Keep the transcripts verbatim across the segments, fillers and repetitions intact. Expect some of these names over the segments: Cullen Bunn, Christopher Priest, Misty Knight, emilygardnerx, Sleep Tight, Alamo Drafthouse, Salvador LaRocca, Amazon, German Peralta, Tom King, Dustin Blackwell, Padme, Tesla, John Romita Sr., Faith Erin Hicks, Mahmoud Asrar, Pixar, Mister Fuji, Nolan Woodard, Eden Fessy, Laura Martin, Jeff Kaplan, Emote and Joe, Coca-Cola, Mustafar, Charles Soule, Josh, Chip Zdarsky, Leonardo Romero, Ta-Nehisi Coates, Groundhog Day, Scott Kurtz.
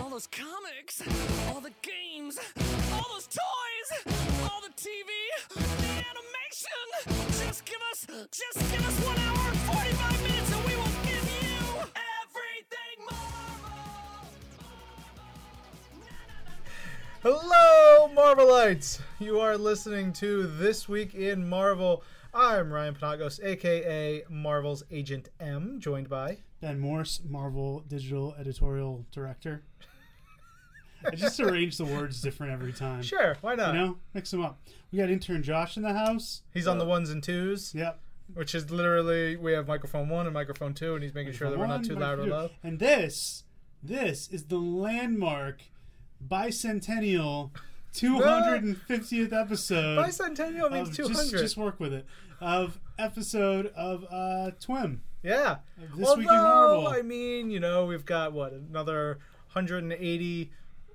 all those comics, all the games, all those toys, all the T V, the animation. Just give us, just give us one hour and forty-five minutes and we will give you everything Marvel. Hello, Marvelites. You are listening to This Week in Marvel. I'm Ryan Penagos, a k a. Marvel's Agent M, joined by... Ben Morse, Marvel Digital Editorial Director. I just arrange the words different every time. Sure, why not? You know, mix them up. We got intern Josh in the house. He's uh, on the ones and twos. Yep. Which is literally, we have microphone one and microphone two, and he's making microphone sure that we're not too loud or low. And this, this is the landmark bicentennial... two hundred fiftieth episode. Bicentennial means of, two hundred. Just, just work with it. Of episode of uh, Thwip. Yeah. Of This Although, Week in Marvel. I mean, you know, we've got, what, another one hundred eighty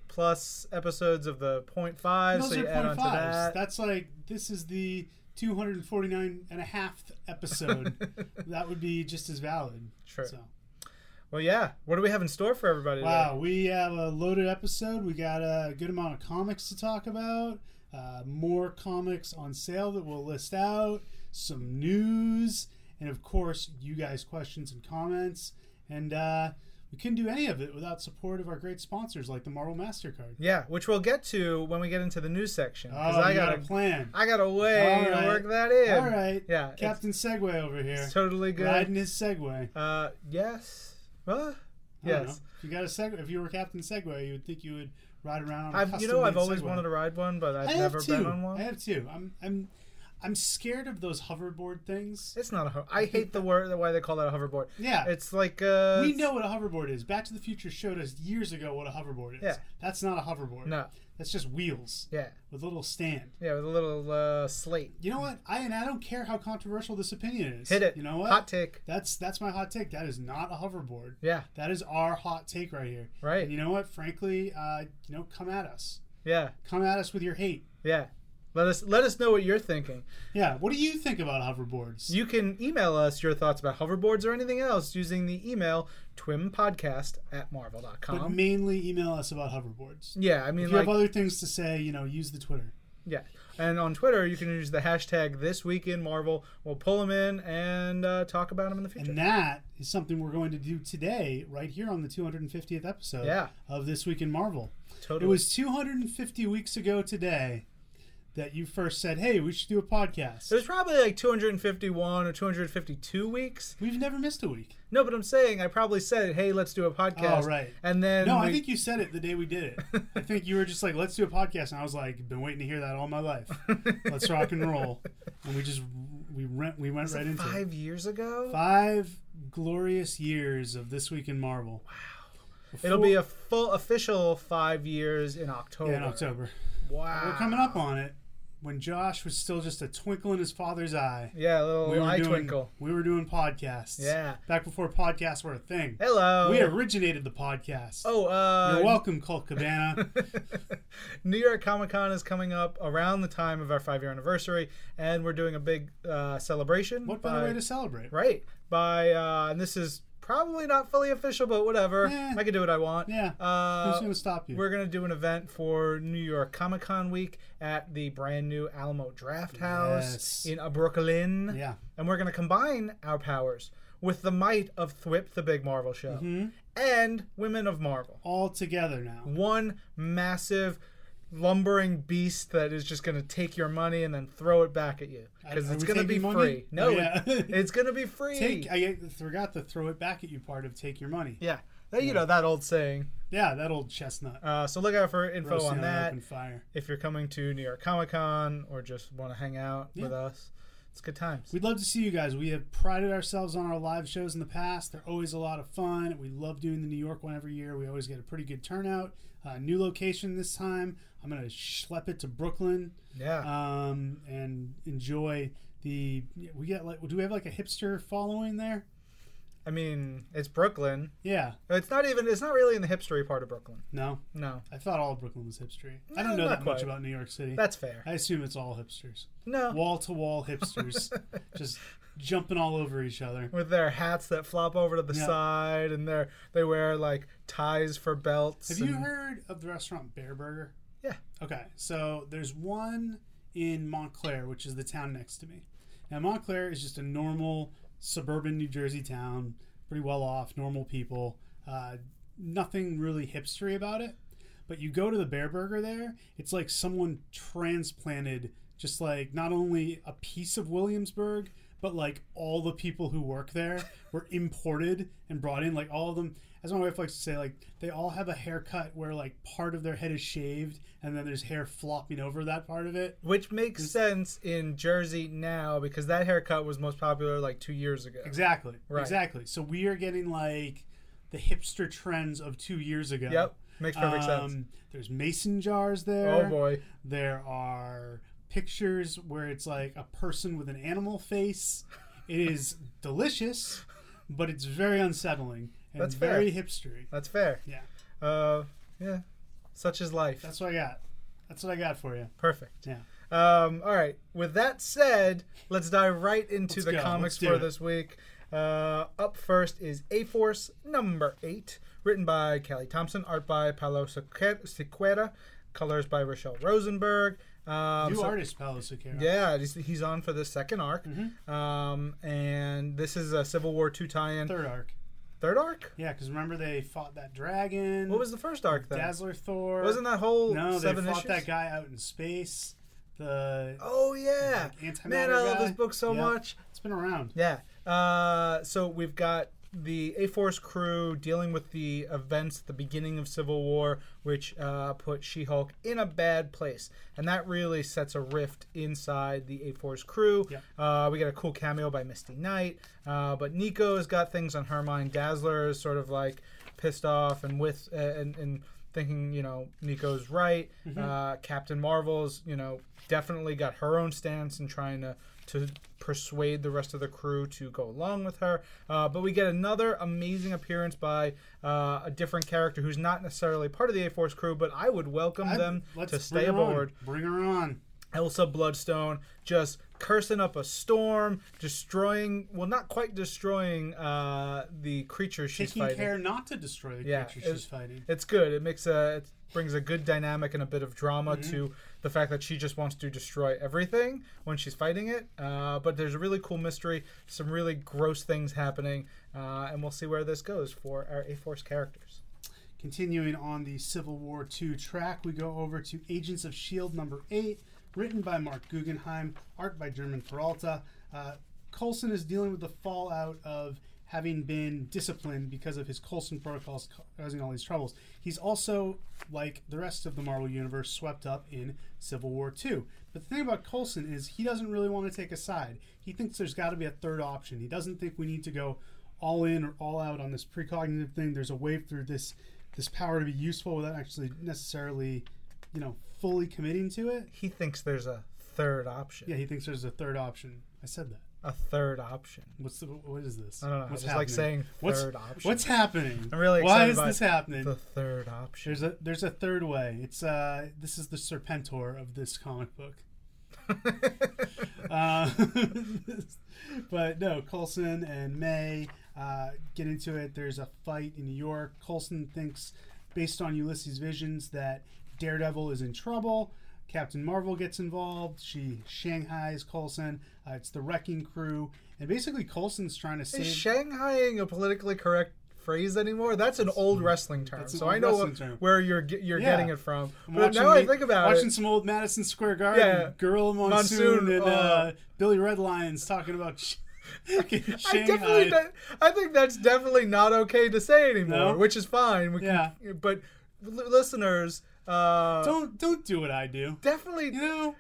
plus episodes of the point five. Those so you add on to that. That's like, this is the two hundred forty-nine and a half episode. That would be just as valid. Sure. So. Well, yeah. What do we have in store for everybody today? Wow, we have a loaded episode. We got a good amount of comics to talk about, uh, more comics on sale that we'll list out, some news, and, of course, you guys' questions and comments. And uh, we couldn't do any of it without support of our great sponsors like the Marvel MasterCard. Yeah, which we'll get to when we get into the news section. Oh, I got, got a plan. I got a way right. to work that in. All right. Yeah, Captain Segway over here. It's totally good. Riding his Segway. Uh, yes. Huh? Yes. If you got a Segway, if you were Captain Segway, you would think you would ride around. On I've, you know, I've always Segway. wanted to ride one, but I've never two. been on one. I have two. I'm, I'm, I'm scared of those hoverboard things. It's not a hoverboard. I, I hate the word. Why they call that a hoverboard? Yeah. It's like uh we know what a hoverboard is. Back to the Future showed us years ago what a hoverboard is. Yeah. That's not a hoverboard. No. That's just wheels. Yeah. With a little stand. Yeah, with a little uh, slate. You know what? I and I don't care how controversial this opinion is. Hit it. You know what? Hot take. That's that's my hot take. That is not a hoverboard. Yeah. That is our hot take right here. Right. And you know what? Frankly, uh, you know, come at us. Yeah. Come at us with your hate. Yeah. Let us let us know what you're thinking. Yeah. What do you think about hoverboards? You can email us your thoughts about hoverboards or anything else using the email twimpodcast at marvel dot com. But mainly email us about hoverboards. Yeah. I mean, if you like, have other things to say, you know, use the Twitter. Yeah. And on Twitter, you can use the hashtag ThisWeekInMarvel. We'll pull them in and uh, talk about them in the future. And that is something we're going to do today right here on the two hundred fiftieth episode yeah. of This Week in Marvel. Totally. It was two hundred fifty weeks ago today that you first said, hey, we should do a podcast. It was probably like two hundred fifty-one or two hundred fifty-two weeks. We've never missed a week. No, but I'm saying I probably said, hey, let's do a podcast. Oh, right. And then no, we... I think you said it the day we did it. I think you were just like, let's do a podcast. And I was like, been waiting to hear that all my life. Let's rock and roll. And we just, we, rent, we went was right into five it. Five years ago? Five glorious years of This Week in Marvel. Wow. Before... It'll be a full official five years in October. Yeah, in October. Wow. We're coming up on it. When Josh was still just a twinkle in his father's eye. Yeah, a little we eye doing, twinkle. We were doing podcasts. Yeah. Back before podcasts were a thing. Hello. We originated the podcast. Oh, uh... You're welcome, Colt Cabana. New York Comic-Con is coming up around the time of our five-year anniversary, and we're doing a big uh, celebration. What better way to celebrate? Right. By, uh, and this is... Probably not fully official, but whatever. Eh, I can do what I want. Yeah. Uh, Who's going to stop you? We're going to do an event for New York Comic Con week at the brand new Alamo Drafthouse yes. in Brooklyn. Yeah. And we're going to combine our powers with the might of Thwip, the big Marvel show, mm-hmm. and Women of Marvel. All together now. One massive lumbering beast that is just going to take your money and then throw it back at you because it's going to be free. Money? No, yeah. it, it's going to be free. Take, I forgot the throw it back at you part of take your money. Yeah, that, you yeah. know that old saying. Yeah, that old chestnut. Uh, so look out for info Roasting on that on fire. If you're coming to New York Comic Con or just want to hang out yeah. with us. It's good times. We'd love to see you guys. We have prided ourselves on our live shows in the past. They're always a lot of fun. We love doing the New York one every year. We always get a pretty good turnout. Uh, new location this time. I'm going to schlep it to Brooklyn. Yeah. Um, and enjoy the. We get like. Do we have like a hipster following there? I mean, it's Brooklyn. Yeah. It's not even, it's not really in the hipstery part of Brooklyn. No. No. I thought all of Brooklyn was hipstery. No, I don't know that quite. much about New York City. That's fair. I assume it's all hipsters. No. Wall-to-wall hipsters. Just jumping all over each other. With their hats that flop over to the yeah. side, and they're, they wear, like, ties for belts. Have and... you heard of the restaurant Bear Burger? Yeah. Okay. So there's one in Montclair, which is the town next to me. Now, Montclair is just a normal suburban New Jersey town, pretty well off, normal people, uh, nothing really hipstery about it. But you go to the Bear Burger there, it's like someone transplanted just like not only a piece of Williamsburg, but like all the people who work there were imported and brought in, like all of them. As my wife likes to say, like they all have a haircut where like part of their head is shaved and then there's hair flopping over that part of it. Which makes it's, sense in Jersey now because that haircut was most popular like two years ago. Exactly. Right. Exactly. So we are getting like the hipster trends of two years ago. Yep. Makes perfect um, sense. There's mason jars there. Oh boy. There are pictures where it's like a person with an animal face. It is delicious, but it's very unsettling. And that's very fair. Hipstery. That's fair. Yeah. Uh, yeah. Such is life. That's what I got. That's what I got for you. Perfect. Yeah. Um, all right. With that said, let's dive right into let's the go. comics for it. this week. Uh, up first is A-Force number eight, written by Kelly Thompson, art by Paulo Siqueira, colors by Rachel Rosenberg. Um, New so, artist, Paulo Siqueira. Yeah, he's, he's on for the second arc. Mm-hmm. Um, and this is a Civil War two tie-in. Third arc. Third arc? Yeah, because remember they fought that dragon. What was the first arc then? Dazzler Thor. Wasn't that whole seven issues? No, they fought issues? that guy out in space. The Oh, yeah. The, like, Man, I guy. love this book so yeah. much. It's been around. Yeah. Uh, so we've got the A-Force crew dealing with the events at the beginning of Civil War, which uh, put She-Hulk in a bad place. And that really sets a rift inside the A-Force crew. Yep. Uh, we get a cool cameo by Misty Knight. Uh, but Nico's got things on her mind. Dazzler is sort of like pissed off and with uh, and, and thinking, you know, Nico's right. Mm-hmm. Uh, Captain Marvel's, you know, definitely got her own stance and trying to to persuade the rest of the crew to go along with her. Uh, but we get another amazing appearance by uh, a different character who's not necessarily part of the A-Force crew, but I would welcome I, them to stay aboard. On. Bring her on. Elsa Bloodstone just cursing up a storm, destroying, well, not quite destroying uh, the creature she's Taking fighting. Taking care not to destroy the yeah, creature she's fighting. It's good. It makes a... It's, brings a good dynamic and a bit of drama mm-hmm. to the fact that she just wants to destroy everything when she's fighting it. Uh, but there's a really cool mystery, some really gross things happening, uh, and we'll see where this goes for our A-Force characters. Continuing on the Civil War two track, we go over to Agents of S H I E L D number eight, written by Mark Guggenheim, art by German Peralta. Uh, Coulson is dealing with the fallout of having been disciplined because of his Coulson protocols causing all these troubles. He's also, like the rest of the Marvel Universe, swept up in Civil War two. But the thing about Coulson is he doesn't really want to take a side. He thinks there's got to be a third option. He doesn't think we need to go all in or all out on this precognitive thing. There's a way through this this power to be useful without actually necessarily, you know, fully committing to it. He thinks there's a third option. Yeah, he thinks there's a third option. I said that. A third option. What's the, what is this? I don't know. What's it's like saying third what's, option. What's happening? I'm really excited. Why is about this happening? The third option. There's a there's a third way. It's uh this is the Serpentor of this comic book. uh, but no, Coulson and May uh, get into it. There's a fight in New York. Coulson thinks, based on Ulysses' visions, that Daredevil is in trouble. Captain Marvel gets involved. She shanghais Coulson. Uh, it's the wrecking crew. And basically Coulson's trying to save... Is shanghaiing a politically correct phrase anymore? That's an old wrestling term. So I know what, where you're you're yeah. getting it from. I'm but now the, I think about watching it. Watching some old Madison Square Garden, yeah. Gorilla Monsoon, Monsoon and uh, uh, Billy Red Lions talking about... Sh- Okay, I definitely not, I think that's definitely not okay to say anymore, no? which is fine. We yeah. can, but l- listeners... Uh, don't don't do what I do. Definitely, you know,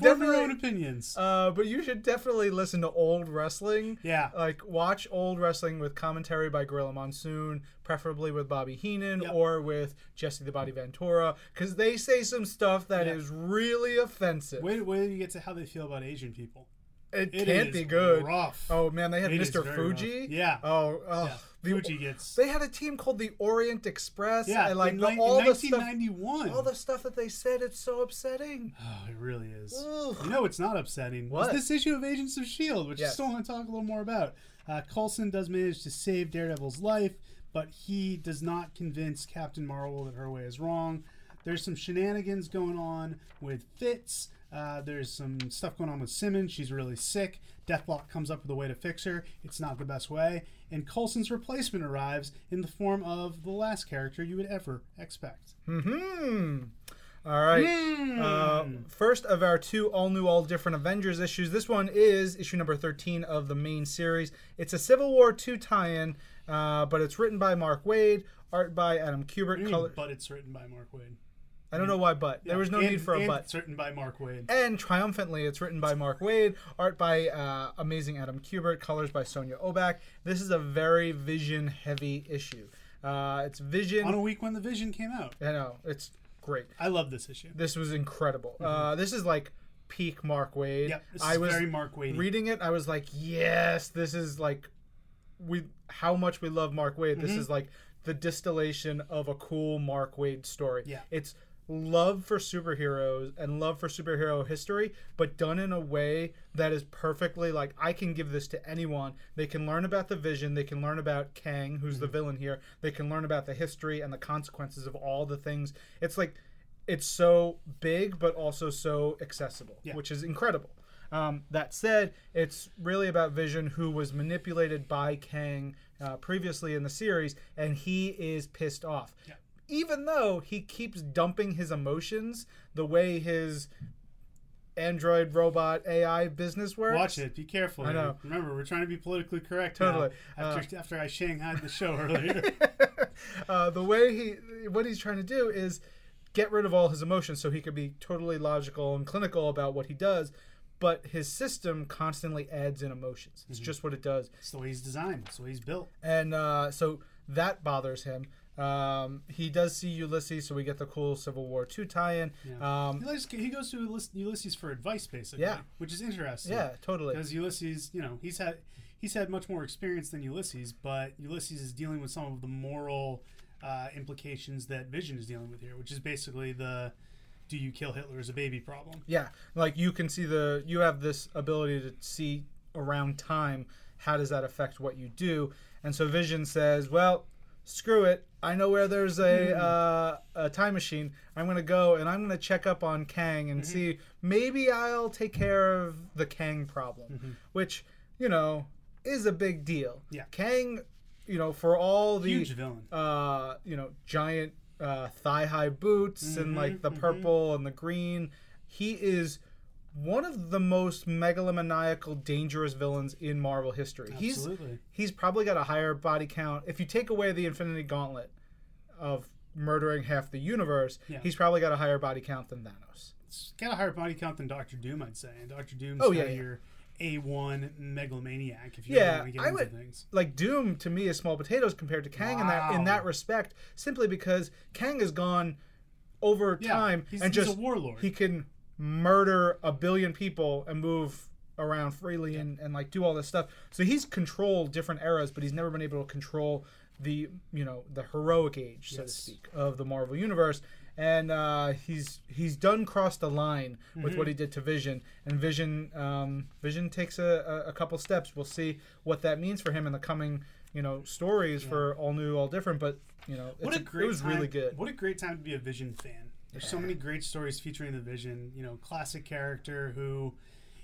form your own opinions. Uh, but you should definitely listen to old wrestling. Yeah, like watch old wrestling with commentary by Gorilla Monsoon, preferably with Bobby Heenan yep. or with Jesse the Body Ventura, because they say some stuff that yeah. is really offensive. Wait, wait till you get to how they feel about Asian people. It, it can't be good. Rough. Oh man, they had it Mister Fuji. Rough. Yeah. Oh, oh. Yeah. The, Fuji gets. They had a team called the Orient Express. Yeah. And like in, the, all in the nineteen ninety-one. Stuff, all the stuff that they said. It's so upsetting. Oh, it really is. Ooh. You know, it's not upsetting. What? It's this issue of Agents of S H I E L D, which yes. I still want to talk a little more about. Uh, Coulson does manage to save Daredevil's life, but he does not convince Captain Marvel that her way is wrong. There's some shenanigans going on with Fitz. Uh, there's some stuff going on with Simmons. She's really sick. Deathlock comes up with a way to fix her. It's not the best way. And Coulson's replacement arrives in the form of the last character you would ever expect. Mm-hmm. All right. Mm. Uh, first of our two all-new, all-different Avengers issues. This one is issue number thirteen of the main series. It's a Civil War two tie-in, uh, but it's written by Mark Waid, art by Adam Kubert. Color- but it's written by Mark Waid. I don't know why, but yeah. There was no and, need for a and but. It's written by Mark Waid. And triumphantly, it's written by Mark Waid, art by uh, amazing Adam Kubert, colors by Sonia Obak. This is a very Vision-heavy issue. Uh, it's Vision on a week when the Vision came out. I know, it's great. I love this issue. This was incredible. Mm-hmm. Uh, this is like peak Mark Waid. Yeah, this I is was very Mark Waid. Reading it, I was like, yes, this is like we how much we love Mark Waid. Mm-hmm. This is like the distillation of a cool Mark Waid story. Yeah, it's love for superheroes and love for superhero history, but done in a way that is perfectly like, I can give this to anyone. They can learn about the Vision, they can learn about Kang, who's mm-hmm. the villain here, they can learn about the history and the consequences of all the things. It's like, it's so big but also so accessible, yeah. which is incredible. Um, that said, it's really about Vision, who was manipulated by Kang uh, previously in the series, and he is pissed off. Yeah. Even though he keeps dumping his emotions the way his android robot A I business works. Watch it. Be careful. I know. Remember, we're trying to be politically correct totally. now. After, uh, after I shanghaied the show earlier. uh, the way he... What he's trying to do is get rid of all his emotions so he could be totally logical and clinical about what he does. But his system constantly adds in emotions. It's mm-hmm. just what it does. It's the way he's designed. It's the way he's built. And uh, so that bothers him. Um, he does see Ulysses, so we get the cool Civil War two tie-in. Yeah. Um, he, likes, he goes to Ulysses for advice, basically, yeah. which is interesting. Yeah, totally. Because Ulysses, you know, he's had he's had much more experience than Ulysses, but Ulysses is dealing with some of the moral uh, implications that Vision is dealing with here, which is basically the do you kill Hitler as a baby problem. Yeah, like you can see the you have this ability to see around time. How does that affect what you do? And so Vision says, well, screw it. I know where there's a mm. uh, a time machine. I'm going to go and I'm going to check up on Kang and mm-hmm. see. Maybe I'll take care of the Kang problem, mm-hmm. which, you know, is a big deal. Yeah. Kang, you know, for all the huge villain, uh, you know, giant uh, thigh-high boots mm-hmm. and like the purple mm-hmm. and the green, he is one of the most megalomaniacal, dangerous villains in Marvel history. Absolutely. He's, he's probably got a higher body count. If you take away the Infinity Gauntlet of murdering half the universe, yeah. he's probably got a higher body count than Thanos. He's got a higher body count than Doctor Doom, I'd say. And Doctor Doom's oh, yeah, yeah. your A one megalomaniac, if you yeah, want to get I into would, things. Like, Doom, to me, is small potatoes compared to Kang wow. in that in that respect, simply because Kang has gone over yeah, time. He's, and he's just, a warlord. He can murder a billion people and move around freely yeah. and, and like do all this stuff. So he's controlled different eras, but he's never been able to control the, you know, the heroic age, yes. so to speak, of the Marvel universe. And uh, he's he's done crossed the line mm-hmm. with what he did to Vision, and Vision um, Vision takes a, a couple steps. We'll see what that means for him in the coming, you know, stories yeah. for all new, all different. But you know, it's what a great a, it was time, really good. What a great time to be a Vision fan. There's so many great stories featuring the Vision, you know, classic character who,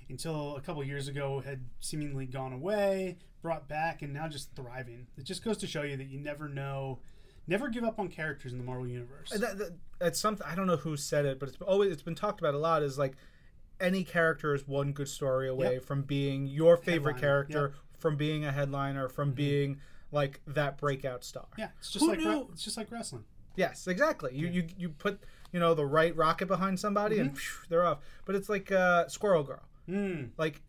until a couple years ago, had seemingly gone away, brought back, and now just thriving. It just goes to show you that you never know, never give up on characters in the Marvel universe. That, that, that's something I don't know who said it, but it's always it's been talked about a lot. Is like any character is one good story away yep. from being your favorite headliner. character, yep. from being a headliner, from mm-hmm. being like that breakout star. Yeah, it's just who like re- it's just like wrestling. Yes, exactly. You yeah. you you put. You know, the right rocket behind somebody mm-hmm. and phew, they're off. But it's like uh, Squirrel Girl. Mm. Like,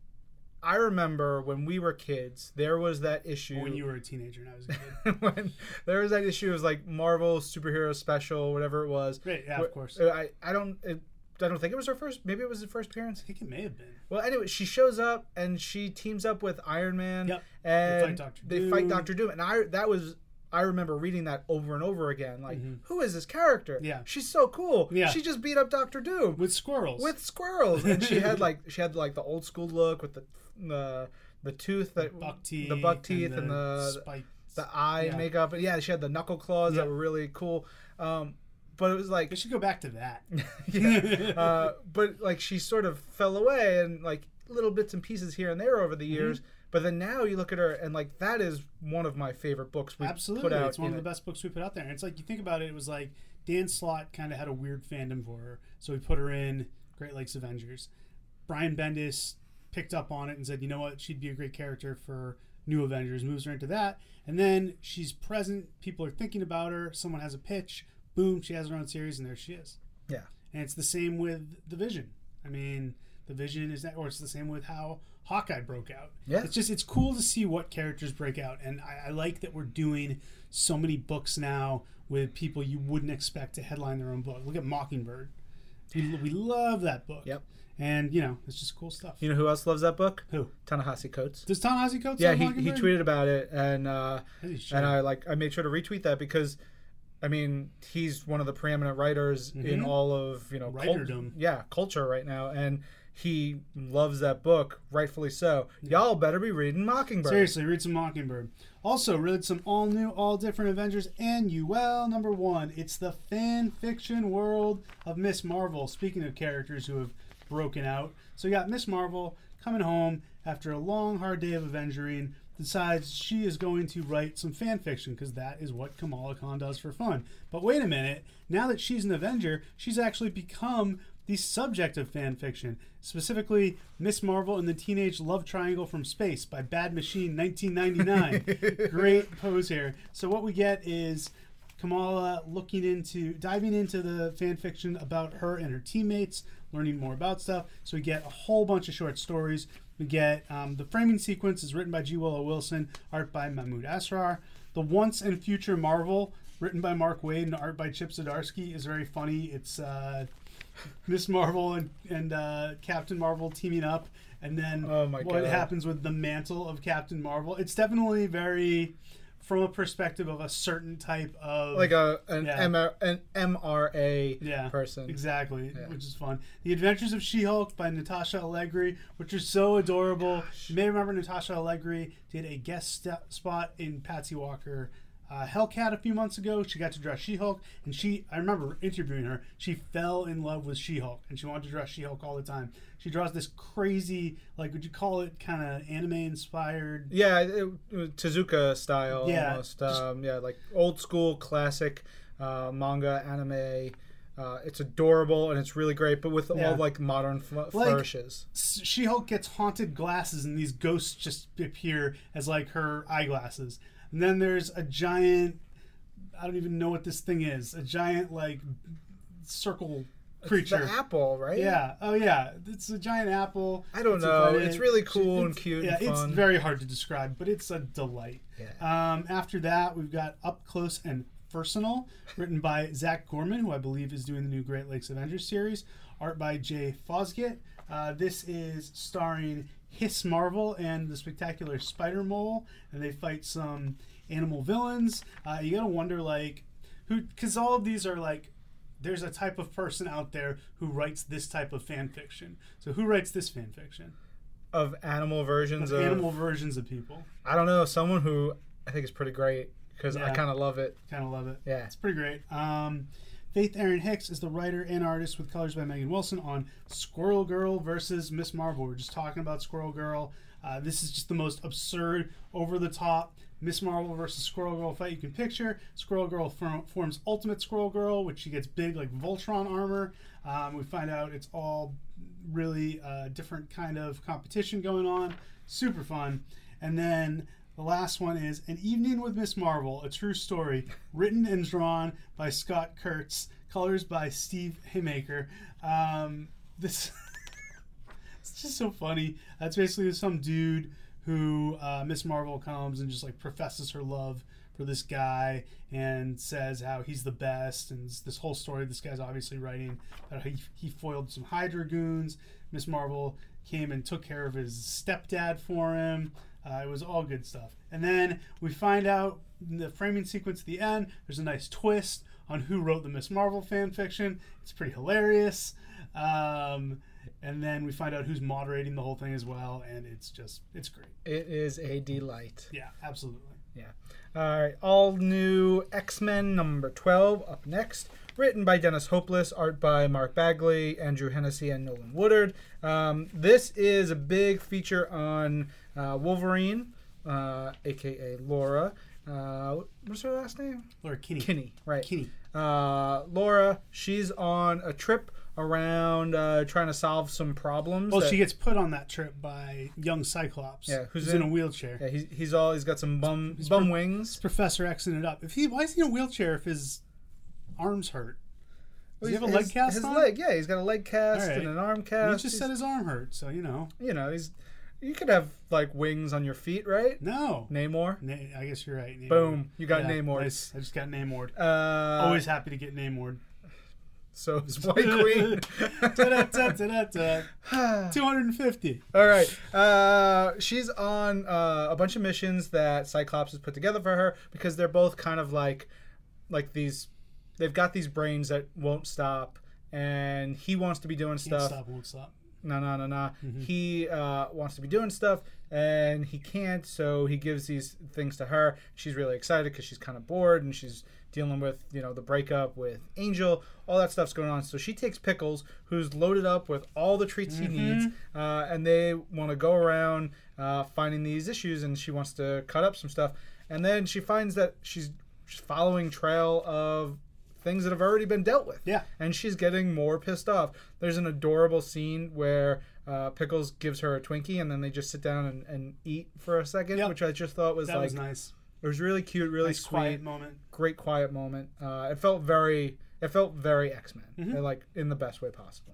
I remember when we were kids, there was that issue. When you were a teenager and I was a kid. when there was that issue. It was like Marvel Superhero Special, whatever it was. Right, yeah, where, of course. I, I don't... It I don't think it was her first. Maybe it was her first appearance. I think it may have been. Well, anyway, she shows up and she teams up with Iron Man. Yep. And they fight Doctor Doom. And I that was I remember reading that over and over again. Like, mm-hmm. who is this character? Yeah. She's so cool. Yeah. She just beat up Doctor Doom with squirrels. With squirrels, and she had like she had like the old school look with the the the tooth that the buck teeth, the buck teeth and, and the spikes. The eye yeah. makeup. And yeah, she had the knuckle claws yeah. that were really cool. Um, But it was like... They should go back to that. yeah. Uh, but, like, she sort of fell away and, like, little bits and pieces here and there over the years. Mm-hmm. But then now you look at her and, like, that is one of my favorite books we Absolutely. put out. Absolutely. It's one of know. the best books we put out there. And it's like, you think about it, it was like Dan Slott kind of had a weird fandom for her. So we put her in Great Lakes Avengers. Brian Bendis picked up on it and said, you know what? She'd be a great character for New Avengers. Moves her into that. And then she's present. People are thinking about her. Someone has a pitch. Boom, she has her own series, and there she is. Yeah. And it's the same with The Vision. I mean, The Vision is that, or it's the same with how Hawkeye broke out. Yeah. It's just, it's cool to see what characters break out. And I, I like that we're doing so many books now with people you wouldn't expect to headline their own book. Look at Mockingbird. We, we love that book. Yep. And, you know, it's just cool stuff. You know who else loves that book? Who? Ta-Nehisi Coates. Does Ta-Nehisi Coates yeah, love Mockingbird? Yeah, he tweeted about it, and uh, sure? and I like I made sure to retweet that because... I mean, he's one of the preeminent writers mm-hmm. in all of, you know, cult- yeah, culture right now. And he loves that book, rightfully so. Yeah. Y'all better be reading Mockingbird. Seriously, read some Mockingbird. Also, read some all new, all different Avengers and U L number one. It's the fan fiction world of Miz Marvel. Speaking of characters who have broken out. So you got Miz Marvel coming home after a long, hard day of Avengering. Decides she is going to write some fan fiction because that is what Kamala Khan does for fun. But wait a minute, now that she's an Avenger, she's actually become the subject of fan fiction. Specifically, Miz Marvel and the Teenage Love Triangle from Space by Bad Machine nineteen ninety-nine. Great pose here. So what we get is Kamala looking into, diving into the fan fiction about her and her teammates, learning more about stuff. So we get a whole bunch of short stories. We get um, the framing sequence is written by G. Willow Wilson, art by Mahmoud Asrar. The Once and Future Marvel, written by Mark Waid and art by Chip Zdarsky, is very funny. It's uh, Miz Marvel and, and uh, Captain Marvel teaming up, and then oh my what God. happens with the mantle of Captain Marvel. It's definitely very from a perspective of a certain type of... Like a an, yeah. M R, an M R A yeah, person. Exactly, yeah. Which is fun. The Adventures of She-Hulk by Natasha Allegri, which is so adorable. Gosh. You may remember Natasha Allegri did a guest st- spot in Patsy Walker uh, Hellcat a few months ago. She got to draw She-Hulk, and she, I remember interviewing her, she fell in love with She-Hulk, and she wanted to draw She-Hulk all the time. She draws this crazy, like, would you call it kind of anime-inspired? Yeah, it, it, Tezuka style yeah, almost. Um, yeah, like old-school, classic uh, manga, anime. Uh, it's adorable, and it's really great, but with yeah. all, like, modern fl- like, flourishes. She-Hulk gets haunted glasses, and these ghosts just appear as, like, her eyeglasses. And then there's a giant, I don't even know what this thing is, a giant, like, circle... creature. It's the apple, right? Yeah. Oh, yeah. It's a giant apple. I don't it's know. It's really cool it's, and cute yeah, and fun. It's very hard to describe, but it's a delight. Yeah. Um, after that, we've got Up Close and Personal, written by Zach Gorman, who I believe is doing the new Great Lakes Avengers series. Art by Jay Fosgate. Uh, this is starring Hiss Marvel and the Spectacular Spider-Mole, and they fight some animal villains. Uh, you gotta wonder, like, who... Because all of these are, like... There's a type of person out there who writes this type of fan fiction. So who writes this fan fiction? Of animal versions of... of animal versions of people. I don't know. Someone who I think is pretty great because yeah. I kind of love it. Kind of love it. Yeah. It's pretty great. Um, Faith Erin Hicks is the writer and artist with colors by Megan Wilson on Squirrel Girl versus Miz Marvel. We're just talking about Squirrel Girl. Uh, this is just the most absurd, over-the-top... Miz Marvel versus Squirrel Girl fight you can picture. Squirrel Girl form, forms Ultimate Squirrel Girl, which she gets big like Voltron armor. Um, we find out it's all really uh, different kind of competition going on. Super fun. And then the last one is An Evening with Miz Marvel, a true story, written and drawn by Scott Kurtz, colors by Steve Haymaker. Um, this it's just so funny. That's basically some dude who uh, Miz Marvel comes and just like professes her love for this guy and says how he's the best, and this whole story this guy's obviously writing that he, he foiled some Hydra goons. Miz Marvel came and took care of his stepdad for him. Uh, it was all good stuff. And then we find out in the framing sequence at the end, there's a nice twist on who wrote the Miz Marvel fan fiction. It's pretty hilarious. Um, and then we find out who's moderating the whole thing as well, and it's just, it's great. It is a delight. Yeah, absolutely. Yeah. All right, all new X-Men number twelve up next. Written by Dennis Hopeless, art by Mark Bagley, Andrew Hennessy, and Nolan Woodard. Um, this is a big feature on uh, Wolverine, uh, a k a. Laura. Uh, what's her last name? Laura Kinney. Kinney, right. Kinney. Uh, Laura, she's on a trip around uh, trying to solve some problems. Well, that, she gets put on that trip by young Cyclops. Yeah, who's in, in a wheelchair. Yeah, he's, he's all he's got some bum he's bum pro- wings. Professor X-ing it up. If he why is he in a wheelchair if his arms hurt? Does well, he have a his, leg cast his on? His leg, yeah. He's got a leg cast right. and an arm cast. He just he's, said his arm hurt, so you know. You know, he's. You could have, like, wings on your feet, right? No. Namor? Na- I guess you're right. Namor. Boom. You got yeah, Namor. Nice. I just got Namor. Uh, Always happy to get Namor. So is White Queen. two hundred fifty. All right. Uh, she's on uh, a bunch of missions that Cyclops has put together for her because they're both kind of like, like these... They've got these brains that won't stop, and he wants to be doing Can't stuff. Stop, won't stop. No, no, no, no. Mm-hmm. He uh, wants to be doing stuff, and he can't, so he gives these things to her. She's really excited because she's kind of bored, and she's dealing with, you know, the breakup with Angel. All that stuff's going on. So she takes Pickles, who's loaded up with all the treats mm-hmm. he needs, uh, and they want to go around uh, finding these issues, and she wants to cut up some stuff. And then she finds that she's, she's following trail of... things that have already been dealt with. Yeah. And she's getting more pissed off. There's an adorable scene where uh, Pickles gives her a Twinkie and then they just sit down and, and eat for a second, yep. which I just thought was that like... That was nice. It was really cute, really nice sweet. Quiet moment. Great quiet moment. Uh, it felt very... It felt very X-Men. Mm-hmm. And, like, in the best way possible.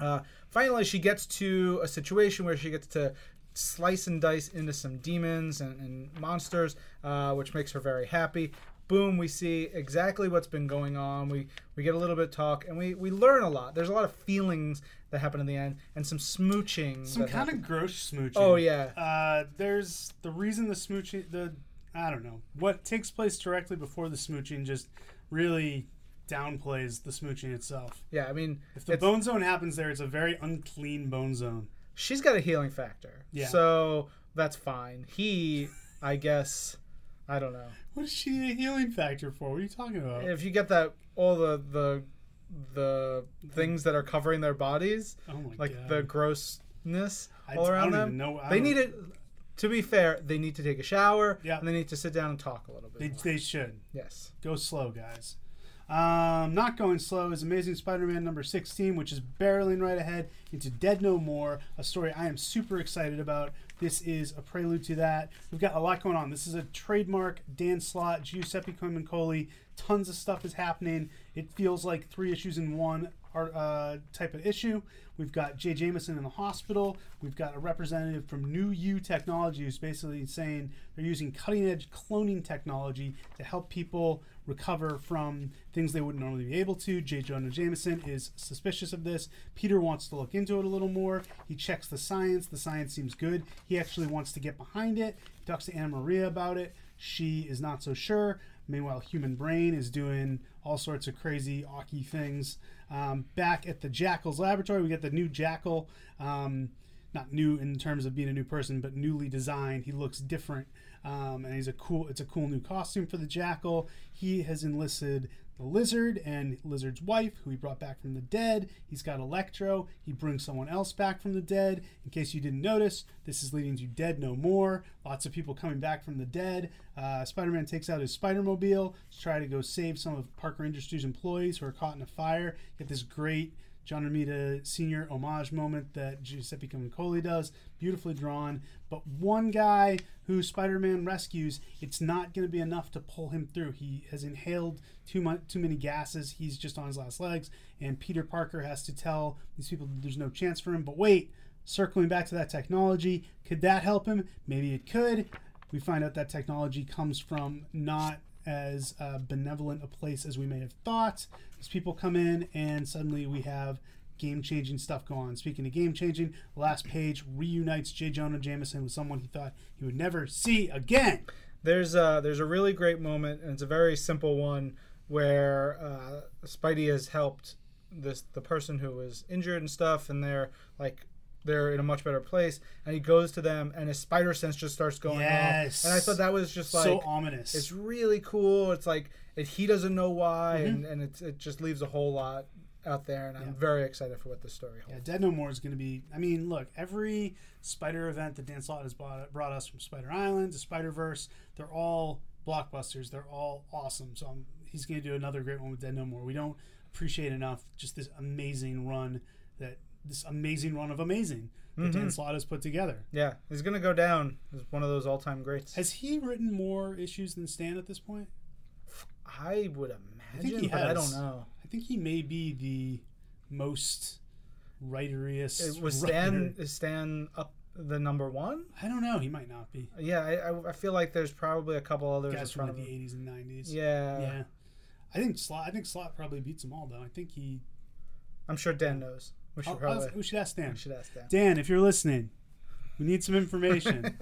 Uh, finally, she gets to a situation where she gets to slice and dice into some demons and, and monsters, uh, which makes her very happy. Boom, we see exactly what's been going on. We we get a little bit of talk, and we, we learn a lot. There's a lot of feelings that happen in the end, and some smooching. Some kind happen. of gross smooching. Oh, yeah. Uh, there's the reason the smooching, the I don't know, what takes place directly before the smooching just really downplays the smooching itself. Yeah, I mean. If the bone zone happens there, it's a very unclean bone zone. She's got a healing factor. Yeah. So that's fine. He, I guess... I don't know. What is she need a healing factor for? What are you talking about? If you get that, all the the the things that are covering their bodies, oh my like God. The grossness I, all around I don't them, even know, I they don't... need it. To be fair, they need to take a shower. Yeah. And they need to sit down and talk a little bit. They more. they should. Yes. Go slow, guys. Um, not going slow is Amazing Spider-Man number sixteen, which is barreling right ahead into Dead No More, a story I am super excited about. This is a prelude to that. We've got a lot going on. This is a trademark Dan Slott, Giuseppe Camuncoli. Tons of stuff is happening. It feels like three issues in one uh, type of issue. We've got Jay Jameson in the hospital. We've got a representative from New U Technology who's basically saying they're using cutting-edge cloning technology to help people recover from things they wouldn't normally be able to. J. Jonah Jameson is suspicious of this. Peter wants to look into it a little more. He checks the science. The science seems good. He actually wants to get behind it. He talks to Anna Maria about it. She is not so sure. Meanwhile, Human Brain is doing all sorts of crazy, awky things. Um, back at the Jackal's laboratory, we get the new Jackal. Um, not new in terms of being a new person, but newly designed. He looks different. Um, and he's a cool. It's a cool new costume for the Jackal. He has enlisted the Lizard and Lizard's wife, who he brought back from the dead. He's got Electro. He brings someone else back from the dead. In case you didn't notice, this is leading to Dead No More. Lots of people coming back from the dead. Uh, Spider-Man takes out his Spider-Mobile to try to go save some of Parker Industries employees who are caught in a fire. Get this great John Romita Senior homage moment that Giuseppe Camuncoli does. Beautifully drawn. But one guy who Spider-Man rescues, it's not going to be enough to pull him through. He has inhaled too much, too many gases. He's just on his last legs. And Peter Parker has to tell these people that there's no chance for him. But wait, circling back to that technology, could that help him? Maybe it could. we find out that technology comes from not as uh, benevolent a place as we may have thought. These people come in, and suddenly we have game-changing stuff go on. Speaking of game-changing, last page reunites J. Jonah Jameson with someone he thought he would never see again. There's a, there's a really great moment, and it's a very simple one, where uh, Spidey has helped this the person who was injured and stuff, and they're like they're in a much better place, and he goes to them, and his spider sense just starts going yes. off. And I thought that was just like so ominous. It's really cool. It's like it, he doesn't know why, mm-hmm. and, and it's, it just leaves a whole lot out there, and yeah. I'm very excited for what this story holds. Yeah, Dead No More is going to be, I mean, look, every Spider event that Dan Slott has brought, brought us, from Spider Island to Spider-Verse, they're all blockbusters. They're all awesome. So I'm, he's going to do another great one with Dead No More. We don't appreciate enough just this amazing run that this amazing run of amazing that mm-hmm. Dan Slott has put together. Yeah, he's going to go down as one of those all-time greats. Has he written more issues than Stan at this point? I would imagine, I think he but has. I don't know. I think he may be the most writeriest. Was Stan, is Stan up the number one? I don't know. He might not be. Yeah, I, I feel like there's probably a couple others guys in front from like of him. The eighties and nineties. Yeah, yeah. I think Slott. I think Slott probably beats them all, though. I think he. I'm sure Dan knows. We should I'll, probably. I'll, we should ask Dan. We should ask Dan. Dan, if you're listening, we need some information.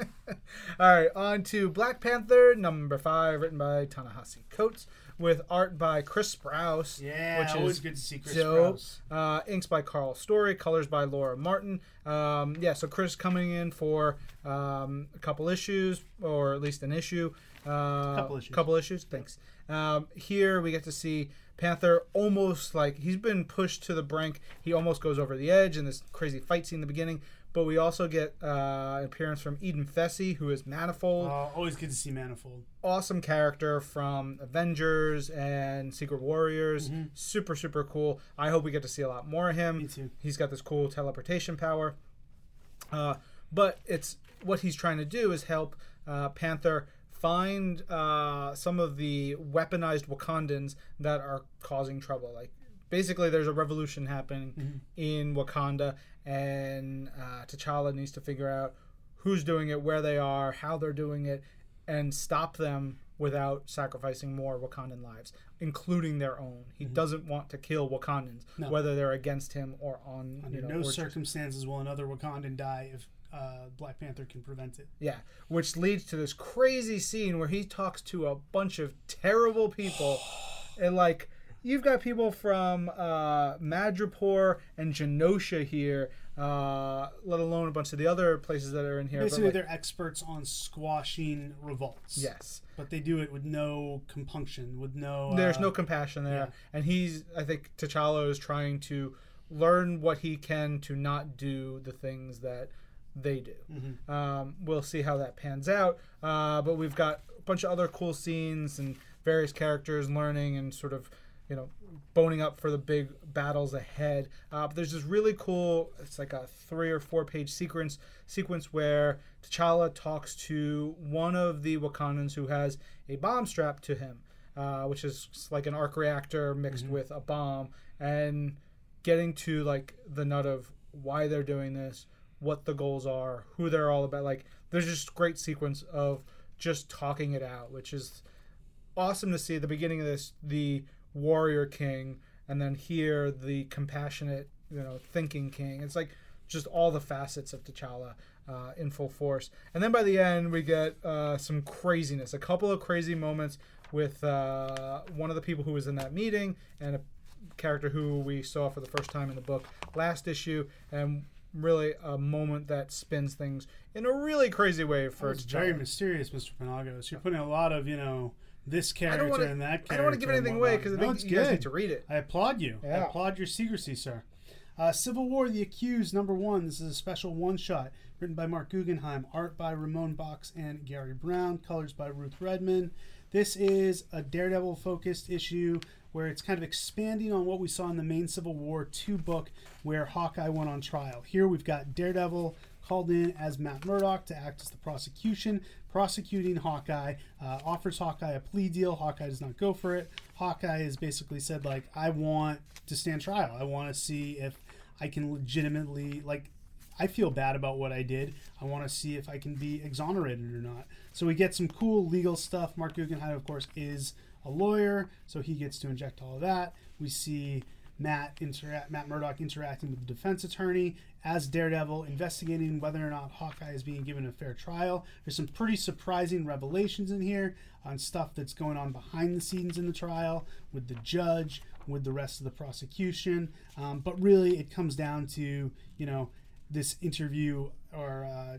All right, on to Black Panther number five, written by Ta-Nehisi Coates, with art by Chris Sprouse. Yeah, which always is good to see Chris dope. Sprouse. Uh, inks by Carl Story, colors by Laura Martin. Um, yeah, so Chris coming in for um, a couple issues, or at least an issue. Uh, couple issues. Couple issues, thanks. Um, here we get to see Panther almost like he's been pushed to the brink. He almost goes over the edge in this crazy fight scene in the beginning. But we also get uh, an appearance from Eden Fessy, who is Manifold. Uh, always good to see Manifold. Awesome character from Avengers and Secret Warriors. Mm-hmm. Super, super cool. I hope we get to see a lot more of him. Me too. He's got this cool teleportation power. Uh, but it's what he's trying to do is help uh, Panther find uh, some of the weaponized Wakandans that are causing trouble. Like, basically, there's a revolution happening mm-hmm. in Wakanda, and uh, T'Challa needs to figure out who's doing it, where they are, how they're doing it, and stop them without sacrificing more Wakandan lives, including their own. He mm-hmm. doesn't want to kill Wakandans, no. whether they're against him or on... Under you know, no orchard. circumstances will another Wakandan die if uh, Black Panther can prevent it. Yeah, which leads to this crazy scene where he talks to a bunch of terrible people and, like... You've got people from uh, Madripoor and Genosha here, uh, let alone a bunch of the other places that are in here. Basically, but like, they're experts on squashing revolts. Yes. But they do it with no compunction, with no... There's uh, no compassion there. Yeah. And he's, I think T'Challa is trying to learn what he can to not do the things that they do. Mm-hmm. Um, we'll see how that pans out. Uh, but we've got a bunch of other cool scenes and various characters learning and sort of... you know, boning up for the big battles ahead. Uh, but there's this really cool, it's like a three or four page sequence sequence where T'Challa talks to one of the Wakandans who has a bomb strapped to him, uh, which is like an arc reactor mixed mm-hmm. with a bomb, and getting to like the nut of why they're doing this, what the goals are, who they're all about. Like, there's just great sequence of just talking it out, which is awesome to see. At the beginning of this, the warrior king, and then here the compassionate, you know, thinking king. It's like just all the facets of T'Challa uh, in full force. And then by the end we get uh, some craziness, a couple of crazy moments with uh, one of the people who was in that meeting and a character who we saw for the first time in the book last issue, and really a moment that spins things in a really crazy way for T'Challa. Very mysterious, Mister Penagos. You're putting a lot of, you know, this character wanna, and that character. I don't want to give anything away because I think no, you good. guys need to read it. I applaud you. Yeah. I applaud your secrecy, sir. Uh, Civil War, The Accused, number one. This is a special one-shot written by Mark Guggenheim, art by Ramon Box and Gary Brown, colors by Ruth Redman. This is a Daredevil-focused issue where it's kind of expanding on what we saw in the main Civil War two book where Hawkeye went on trial. Here we've got Daredevil called in as Matt Murdock to act as the prosecution, prosecuting Hawkeye, uh, offers Hawkeye a plea deal. Hawkeye does not go for it. Hawkeye has basically said, like, I want to stand trial. I want to see if I can legitimately, like, I feel bad about what I did. I want to see if I can be exonerated or not. So we get some cool legal stuff. Mark Guggenheim, of course, is a lawyer, so he gets to inject all of that. We see Matt intera- Matt Murdock interacting with the defense attorney as Daredevil, investigating whether or not Hawkeye is being given a fair trial. There's some pretty surprising revelations in here on stuff that's going on behind the scenes in the trial with the judge, with the rest of the prosecution. Um, but really, it comes down to, you know, this interview or uh,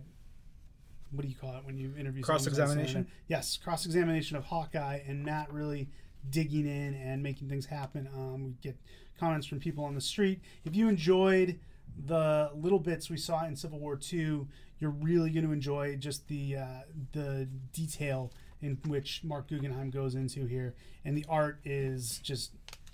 what do you call it when you interview? Cross-examination. Yes, cross-examination of Hawkeye and Matt really digging in and making things happen. Um, we get comments from people on the street. If you enjoyed the little bits we saw in Civil War two, you're really going to enjoy just the uh, the detail in which Mark Guggenheim goes into here. And the art is just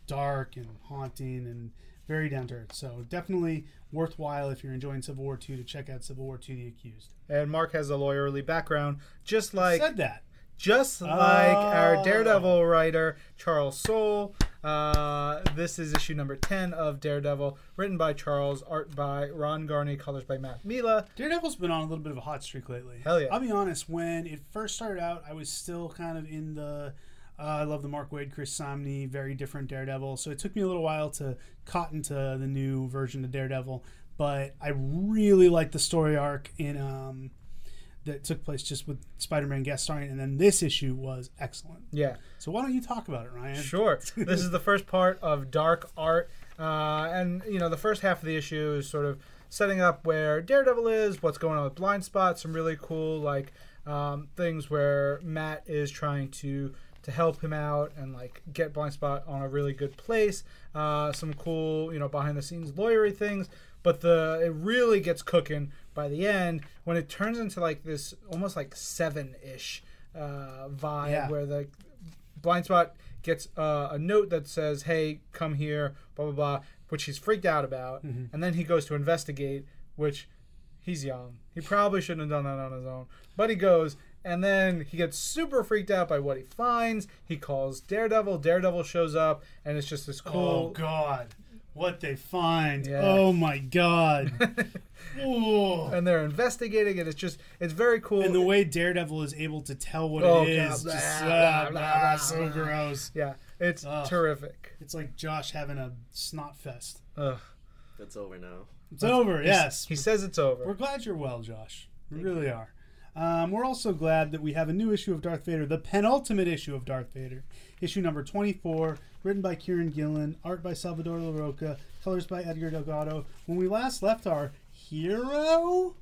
dark and haunting and very down to earth. So definitely worthwhile if you're enjoying Civil War two to check out Civil War two: The Accused. And Mark has a lawyerly background, just like I said that. Just like oh. our Daredevil writer, Charles Soule. Uh, this is issue number ten of Daredevil, written by Charles, art by Ron Garney, colors by Matt Mila. Daredevil's been on a little bit of a hot streak lately. Hell yeah. I'll be honest, when it first started out, I was still kind of in the, uh, I love the Mark Waid, Chris Samnee, very different Daredevil. So it took me a little while to cotton to the new version of Daredevil. But I really liked the story arc in... Um, that took place just with Spider-Man guest starring, and then this issue was excellent. Yeah. So why don't you talk about it, Ryan? Sure. This is the first part of Dark Art, uh, and you know the first half of the issue is sort of setting up where Daredevil is, what's going on with Blind Spot, some really cool like um, things where Matt is trying to to help him out and like get Blind Spot on a really good place. Uh, some cool you know behind the scenes lawyery things, but the it really gets cooking by the end, when it turns into like this almost like seven-ish uh, vibe, yeah. where the Blind Spot gets uh, a note that says, "Hey, come here," blah blah blah, which he's freaked out about, mm-hmm. and then he goes to investigate, which he's young, he probably shouldn't have done that on his own, but he goes, and then he gets super freaked out by what he finds. He calls Daredevil. Daredevil shows up, and it's just this cool. Oh God. What they find. Yeah. Oh, my God. And they're investigating it. It's just, it's very cool. And the way Daredevil is able to tell what oh, it is. Blah, just, blah, blah, blah, so gross. Yeah, it's Ugh. terrific. It's like Josh having a snot fest. Ugh. That's over now. It's That's, over, yes. He says it's over. We're glad you're well, Josh. We Thank really you. are. Um, we're also glad that we have a new issue of Darth Vader, the penultimate issue of Darth Vader, issue number twenty-four, written by Kieran Gillen, art by Salvador LaRocca, colors by Edgar Delgado. When we last left our hero,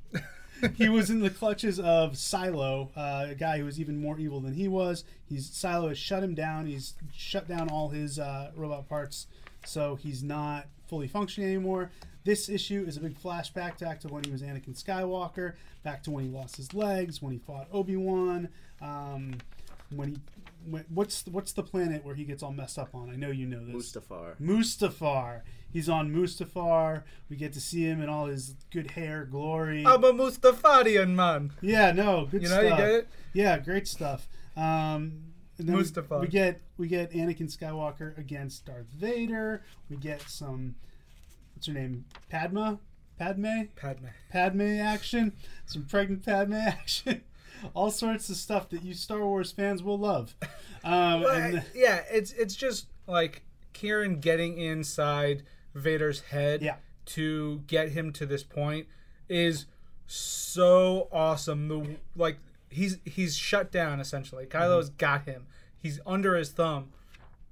he was in the clutches of Silo, uh, a guy who was even more evil than he was. He's Silo has shut him down. He's shut down all his uh, robot parts, so he's not fully functioning anymore. This issue is a big flashback back to when he was Anakin Skywalker, back to when he lost his legs, when he fought Obi-Wan, um, when he... When, what's, what's the planet where he gets all messed up on? I know you know this. Mustafar. Mustafar. He's on Mustafar. We get to see him in all his good hair, glory. I'm a Mustafarian man. Yeah, no, good you stuff. You know, you get it? Yeah, great stuff. Um... Mustafar. We, we get we get Anakin Skywalker against Darth Vader. We get some, what's her name? Padma? Padme? Padme. Padme action. Some pregnant Padme action. All sorts of stuff that you Star Wars fans will love. Um, well, and the, yeah, it's it's just like Kieran getting inside Vader's head yeah. to get him to this point is so awesome. The like. He's he's shut down, essentially. Kylo's mm-hmm. got him. He's under his thumb,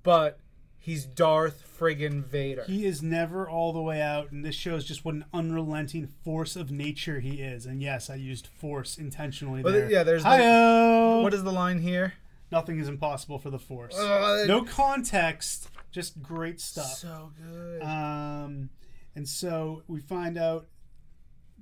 but he's Darth friggin' Vader. He is never all the way out, and this shows just what an unrelenting force of nature he is. And yes, I used force intentionally well, there. Yeah, there's Hi-oh! The, what is the line here? Nothing is impossible for the force. Uh, no context, just great stuff. So good. Um, and so we find out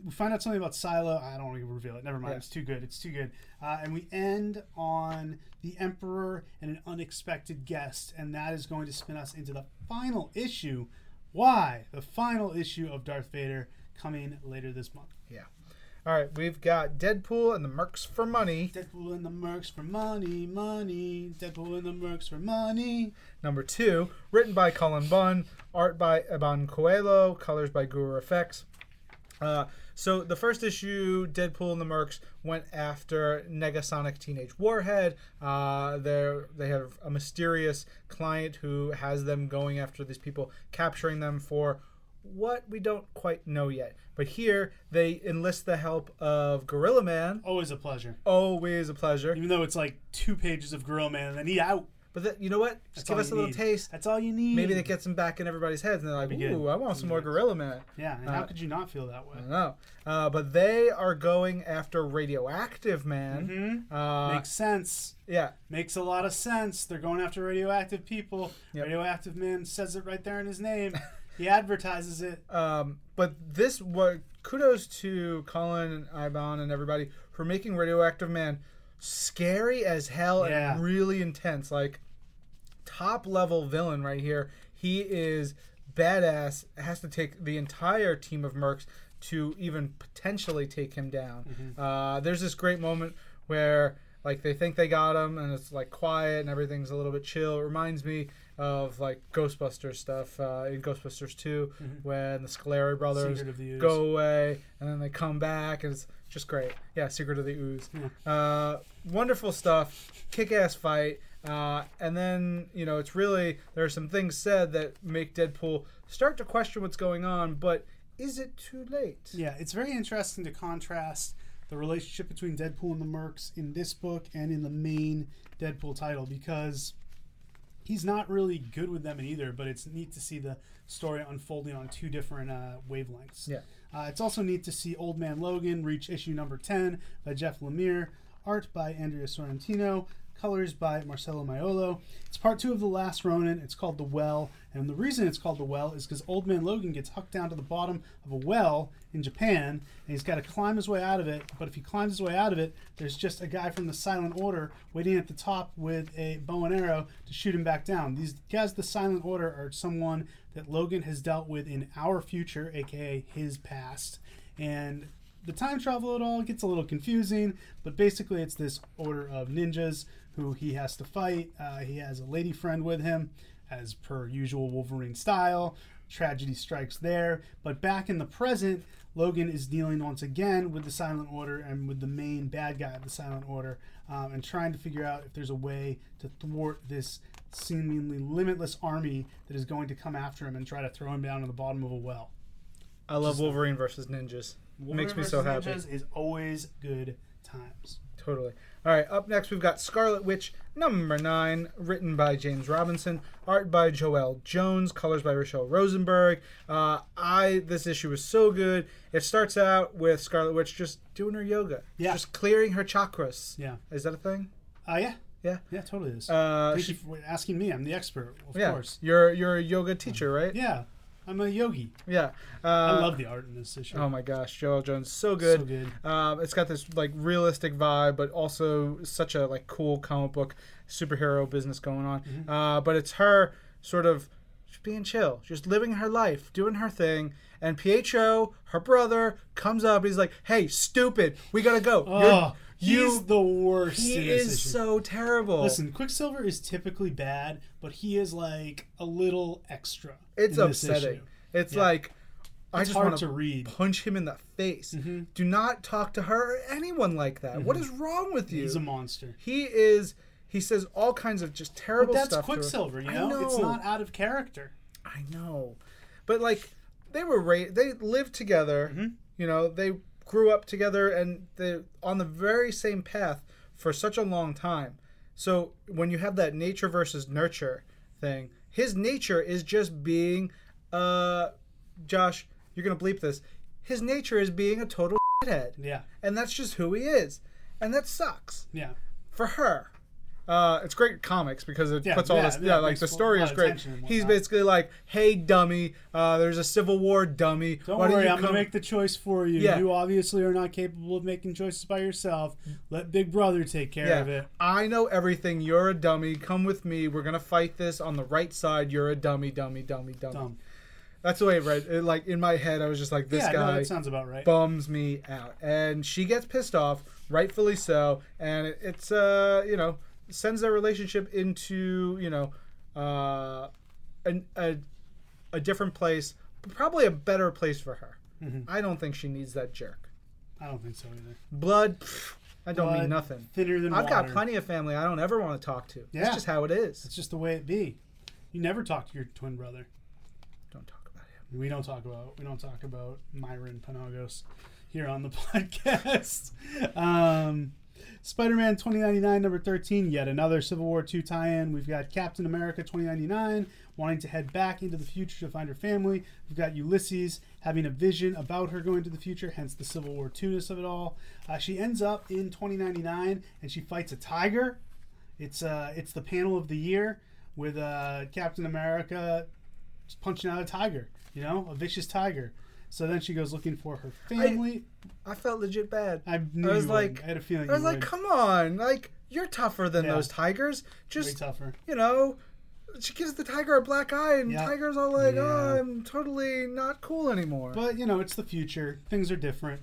We find out something about Silo. I don't want to reveal it. Never mind. Yeah. It's too good. It's too good. Uh, and we end on the Emperor and an unexpected guest, and that is going to spin us into the final issue. Why? The final issue of Darth Vader coming later this month. Yeah. All right. We've got Deadpool and the Mercs for Money. Deadpool and the Mercs for Money, money. Deadpool and the Mercs for Money. Number two, written by Cullen Bunn, art by Eban Coelho, colors by Guru F X. Uh, so the first issue, Deadpool and the Mercs, went after Negasonic Teenage Warhead. Uh, they have a mysterious client who has them going after these people, capturing them for what we don't quite know yet. But here, they enlist the help of Gorilla Man. Always a pleasure. Always a pleasure. Even though it's like two pages of Gorilla Man, and then he out. But the, you know what? Just That's give us a little need. taste. That's all you need. Maybe that gets them back in everybody's heads, and they're like, ooh, I want some more Gorilla Man. Yeah, and uh, how could you not feel that way? I don't know. Uh, but they are going after Radioactive Man. Mm-hmm. Uh, Makes sense. Yeah. Makes a lot of sense. They're going after radioactive people. Yep. Radioactive Man says it right there in his name. He advertises it. Um, but this, what, kudos to Colin and Ivan and everybody for making Radioactive Man scary as hell yeah. and really intense. Like, top level villain right here. He is badass. Has to take the entire team of mercs to even potentially take him down. Mm-hmm. Uh, there's this great moment where like they think they got him, and it's like quiet and everything's a little bit chill. It reminds me of like Ghostbusters stuff uh, in Ghostbusters two, mm-hmm. when the Scoleri brothers go away and then they come back, and it's just great. Yeah, Secret of the Ooze. Yeah. Uh, wonderful stuff. Kick-ass fight. Uh, and then, you know, it's really, there are some things said that make Deadpool start to question what's going on, but is it too late? Yeah, it's very interesting to contrast the relationship between Deadpool and the Mercs in this book and in the main Deadpool title, because he's not really good with them in either, but it's neat to see the story unfolding on two different uh, wavelengths. Yeah. Uh, it's also neat to see Old Man Logan reach issue number ten by Jeff Lemire, art by Andrea Sorrentino, colors by Marcelo Maiolo. It's part two of The Last Ronin. It's called The Well, and the reason it's called The Well is because Old Man Logan gets hooked down to the bottom of a well in Japan, and he's got to climb his way out of it, but if he climbs his way out of it, there's just a guy from the Silent Order waiting at the top with a bow and arrow to shoot him back down. These guys, the Silent Order, are someone that Logan has dealt with in our future, aka his past, and the time travel at all gets a little confusing, but basically it's this order of ninjas who he has to fight. Uh, he has a lady friend with him, as per usual Wolverine style. Tragedy strikes there. But back in the present, Logan is dealing once again with the Silent Order and with the main bad guy of the Silent Order, um, and trying to figure out if there's a way to thwart this seemingly limitless army that is going to come after him and try to throw him down to the bottom of a well. I love Just, Wolverine versus ninjas. Wolverine Makes me so happy. Ninjas is always good times. Totally. All right, up next we've got Scarlet Witch number nine, written by James Robinson, art by Joelle Jones, colors by Rachel Rosenberg. Uh, I this issue is so good. It starts out with Scarlet Witch just doing her yoga, yeah. just clearing her chakras. Yeah, is that a thing? Uh, yeah, yeah, yeah, totally is. Uh, Thank she, you for asking me. I'm the expert, of yeah, course. You're you're a yoga teacher, right? Yeah. I'm a yogi. Yeah. Uh, I love the art in this issue. Oh, my gosh. Joelle Jones, so good. So good. Um, it's got this, like, realistic vibe, but also such a, like, cool comic book superhero business going on. Mm-hmm. Uh, but it's her sort of just being chill, just living her life, doing her thing. And Pietro, her brother, comes up. He's like, hey, stupid, we got to go. Oh, you, he's the worst He in this is issue. So terrible. Listen, Quicksilver is typically bad, but he is, like, a little extra. It's upsetting. It's yeah. like, I it's just want to read. punch him in the face. Mm-hmm. Do not talk to her or anyone like that. Mm-hmm. What is wrong with you? He's a monster. He is, he says all kinds of just terrible but that's stuff. That's Quicksilver, you know? know? It's not out of character. I know. But, like, they were, ra- they lived together. Mm-hmm. You know, they grew up together, and they're on the very same path for such a long time. So when you have that nature versus nurture thing, his nature is just being, uh, Josh, you're going to bleep this. His nature is being a total shithead. Yeah. And that's just who he is. And that sucks. Yeah. For her. Uh, it's great comics because it yeah, puts all yeah, this, yeah, yeah like the story is great. He's basically like, hey, dummy, uh, there's a Civil War dummy. Don't Why worry, don't I'm going to make the choice for you. Yeah. You obviously are not capable of making choices by yourself. Let Big Brother take care yeah. of it. I know everything. You're a dummy. Come with me. We're going to fight this on the right side. You're a dummy, dummy, dummy, dummy. Dumb. That's the way it read. It, like, in my head, I was just like, this yeah, guy no, that sounds about right. bums me out. And she gets pissed off, rightfully so. And it, it's, uh, you know, sends their relationship into, you know, uh, an, a a different place, but probably a better place for her. Mm-hmm. I don't think she needs that jerk. I don't think so either. Blood, pff, I don't Blood, mean nothing. Thinner than I've water. Got plenty of family I don't ever want to talk to. Yeah. That's just how it is. It's just the way it be. You never talk to your twin brother. Don't talk about him. We don't talk about we don't talk about Myron Penagos here on the podcast. um, Spider-Man twenty ninety-nine, number thirteen, yet another Civil War two tie-in. We've got Captain America twenty ninety-nine wanting to head back into the future to find her family. We've got Ulysses having a vision about her going to the future, hence the Civil War two-ness of it all. Uh, she ends up in twenty ninety-nine, and she fights a tiger. It's uh, it's the panel of the year with uh, Captain America punching out a tiger, you know, a vicious tiger. So then she goes looking for her family. I, I felt legit bad. I, knew I was you like, I had a feeling. I was you like, would. Come on, like you're tougher than yeah. those tigers. Just way tougher. You know, she gives the tiger a black eye, and yeah. tiger's all like, yeah. "Oh, I'm totally not cool anymore." But you know, it's the future. Things are different.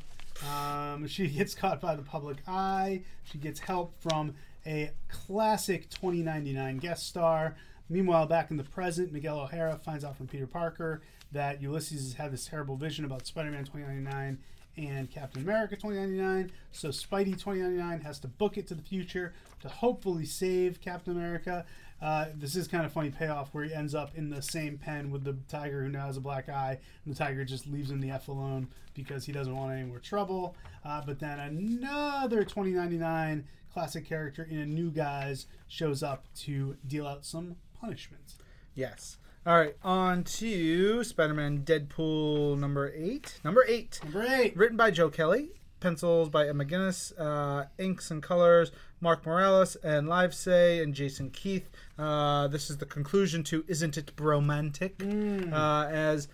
Um, she gets caught by the public eye. She gets help from a classic twenty ninety-nine guest star. Meanwhile, back in the present, Miguel O'Hara finds out from Peter Parker that Ulysses has had this terrible vision about Spider-Man twenty ninety-nine and Captain America twenty ninety-nine. So Spidey twenty ninety-nine has to book it to the future to hopefully save Captain America. Uh, this is kind of funny payoff where he ends up in the same pen with the tiger who now has a black eye. And the tiger just leaves him the F alone because he doesn't want any more trouble. Uh, but then another twenty ninety-nine classic character in a new guise shows up to deal out some punishment. Yes. All right, on to Spider-Man Deadpool number eight. Number eight. Number eight. Written by Joe Kelly. Pencils by Ed McGuinness. Uh, inks and colors, Mark Morales and Livesay and Jason Keith. Uh, this is the conclusion to Isn't It Bromantic? Mm. Uh, as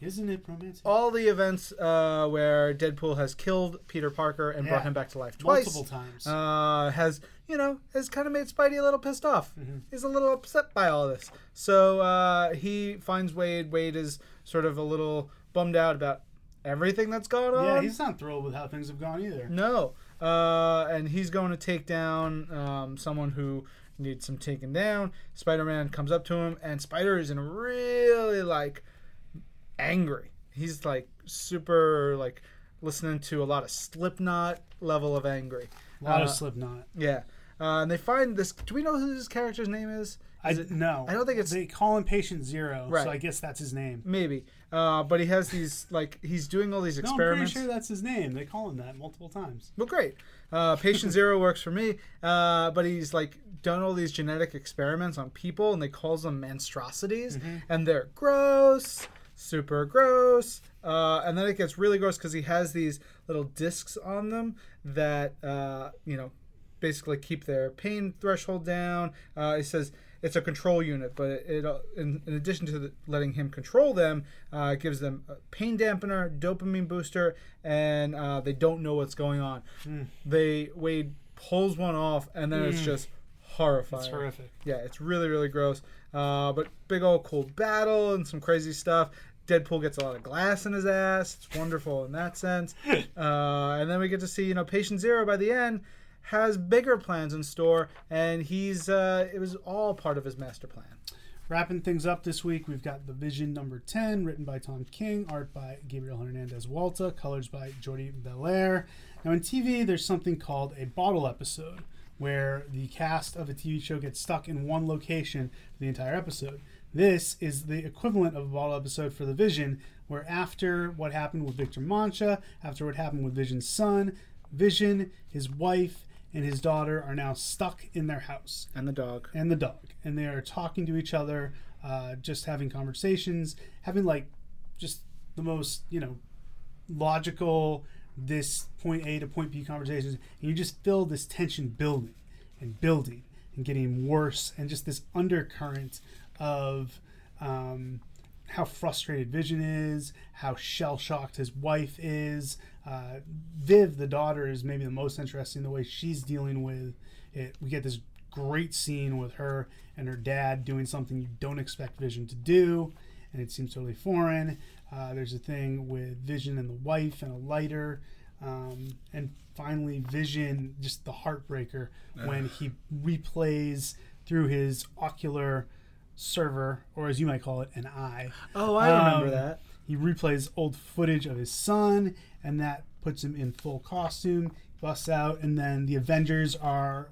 Isn't It Bromantic? All the events uh, where Deadpool has killed Peter Parker and yeah. brought him back to life twice. Multiple times. Uh, has... you know, has kind of made Spidey a little pissed off. Mm-hmm. He's a little upset by all this. So uh, he finds Waid. Waid is sort of a little bummed out about everything that's gone on. Yeah, he's not thrilled with how things have gone either. No. Uh, and he's going to take down um, someone who needs some taken down. Spider-Man comes up to him, and Spider is in really, like, angry. He's, like, super, like, listening to a lot of Slipknot level of angry. A lot uh, of Slipknot. Yeah. Uh, and they find this... Do we know who this character's name is? is I, it, no. I don't think it's... They call him Patient Zero, right. So I guess that's his name. Maybe. Uh, but he has these, like... He's doing all these experiments. No, I'm pretty sure that's his name. They call him that multiple times. Well, great. Uh, Patient Zero works for me. Uh, but he's, like, done all these genetic experiments on people, and they call them monstrosities. Mm-hmm. And they're gross, super gross. Uh, and then it gets really gross because he has these little discs on them that, uh, you know... basically keep their pain threshold down. Uh, it says it's a control unit, but it, it in, in addition to the, letting him control them, uh, it gives them a pain dampener, dopamine booster, and uh, they don't know what's going on. Mm. They Waid pulls one off, and then mm. it's just horrifying. It's horrific. Yeah, it's really, really gross. Uh, but big old cool battle and some crazy stuff. Deadpool gets a lot of glass in his ass. It's wonderful in that sense. Uh, and then we get to see, you know, Patient Zero by the end has bigger plans in store, and he's uh, it was all part of his master plan. Wrapping things up this week, we've got The Vision number ten, written by Tom King, art by Gabriel Hernandez-Walta, colors by Jordi Belair. Now in T V, there's something called a bottle episode, where the cast of a T V show gets stuck in one location for the entire episode. This is the equivalent of a bottle episode for The Vision, where after what happened with Victor Mancha, after what happened with Vision's son, Vision, his wife, and his daughter are now stuck in their house. And the dog. And the dog. And they are talking to each other, uh, just having conversations, having, like, just the most, you know, logical, this point A to point B conversations. And you just feel this tension building and building and getting worse, and just this undercurrent of um, how frustrated Vision is, how shell-shocked his wife is. Uh, Viv, the daughter, is maybe the most interesting, the way she's dealing with it. We get this great scene with her and her dad doing something you don't expect Vision to do, and it seems totally foreign. Uh, there's a thing with Vision and the wife and a lighter. Um, and finally, Vision, just the heartbreaker, uh. when he replays through his ocular server, or as you might call it, an eye. Oh, I um, remember that. He replays old footage of his son, and that puts him in full costume, busts out, and then the Avengers are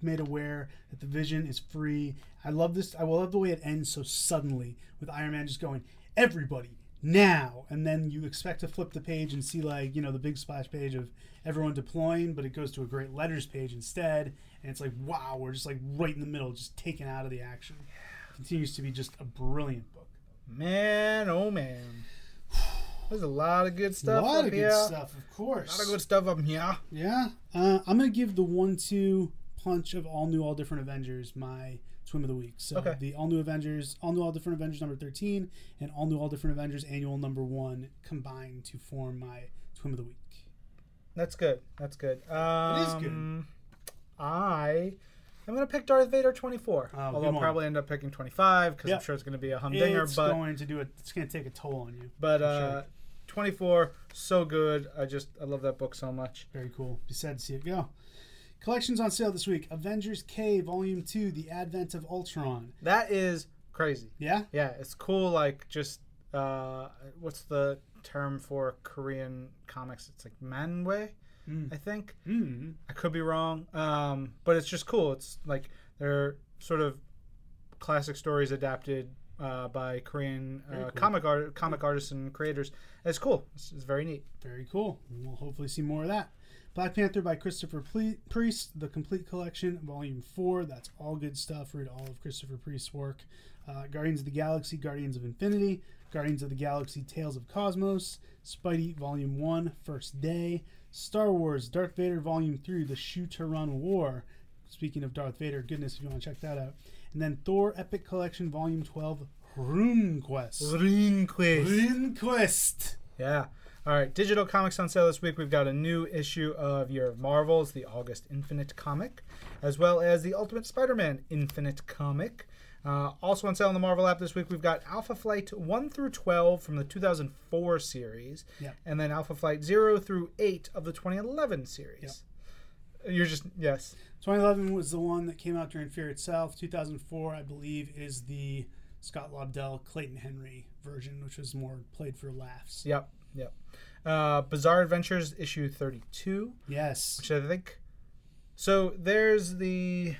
made aware that the Vision is free. I love this. I love the way it ends so suddenly, with Iron Man just going, everybody, now! And then you expect to flip the page and see, like, you know, the big splash page of everyone deploying, but it goes to a great letters page instead, and it's like, wow, we're just, like, right in the middle, just taken out of the action. It continues to be just a brilliant book. Man, oh man. There's a lot of good stuff up here. A lot of good stuff, of course. A lot of good stuff up here. Yeah. Uh, I'm going to give the one two punch of All New, All Different Avengers my Twim of the Week. So okay. The All New Avengers, All New, All Different Avengers number thirteen, and All New, All Different Avengers annual number one combined to form my Twim of the Week. That's good. That's good. Um, it is good. I... I'm going to pick Darth Vader twenty-four, oh, although I'll probably end up picking twenty-five because yep. I'm sure it's going to be a humdinger. It's but going to do it. It's going to take a toll on you. But uh, sure. twenty-four, so good. I just I love that book so much. Very cool. Be sad to see it go. Collections on sale this week: Avengers K Volume Two: The Advent of Ultron. That is crazy. Yeah, yeah, it's cool. Like just uh, what's the term for Korean comics? It's like manhwa. Mm. I think mm-hmm. I could be wrong, um, but it's just cool. It's like they're sort of classic stories adapted uh, by Korean uh, cool. comic art, comic artists and creators. And it's cool. It's, it's very neat. Very cool. And we'll hopefully see more of that. Black Panther by Christopher Priest, the complete collection, Volume Four. That's all good stuff. Read all of Christopher Priest's work. Uh, Guardians of the Galaxy, Guardians of Infinity, Guardians of the Galaxy, Tales of Cosmos, Spidey Volume One, First Day. Star Wars, Darth Vader Volume three, The Shoe to Run War. Speaking of Darth Vader, goodness, if you want to check that out. And then Thor Epic Collection Volume twelve, RuneQuest. RuneQuest. RuneQuest. Yeah. All right, digital comics on sale this week. We've got a new issue of Year of Marvels, the August Infinite comic, as well as the Ultimate Spider-Man Infinite comic. Uh, also on sale on the Marvel app this week, we've got Alpha Flight one through twelve from the two thousand four series, yep. and then Alpha Flight zero through eight of the twenty eleven series. Yep. You're just, yes. twenty eleven was the one that came out during Fear Itself. two thousand four, I believe, is the Scott Lobdell, Clayton Henry version, which was more played for laughs. Yep, yep. Uh, Bizarre Adventures issue thirty-two. Yes. Which I think, so there's the,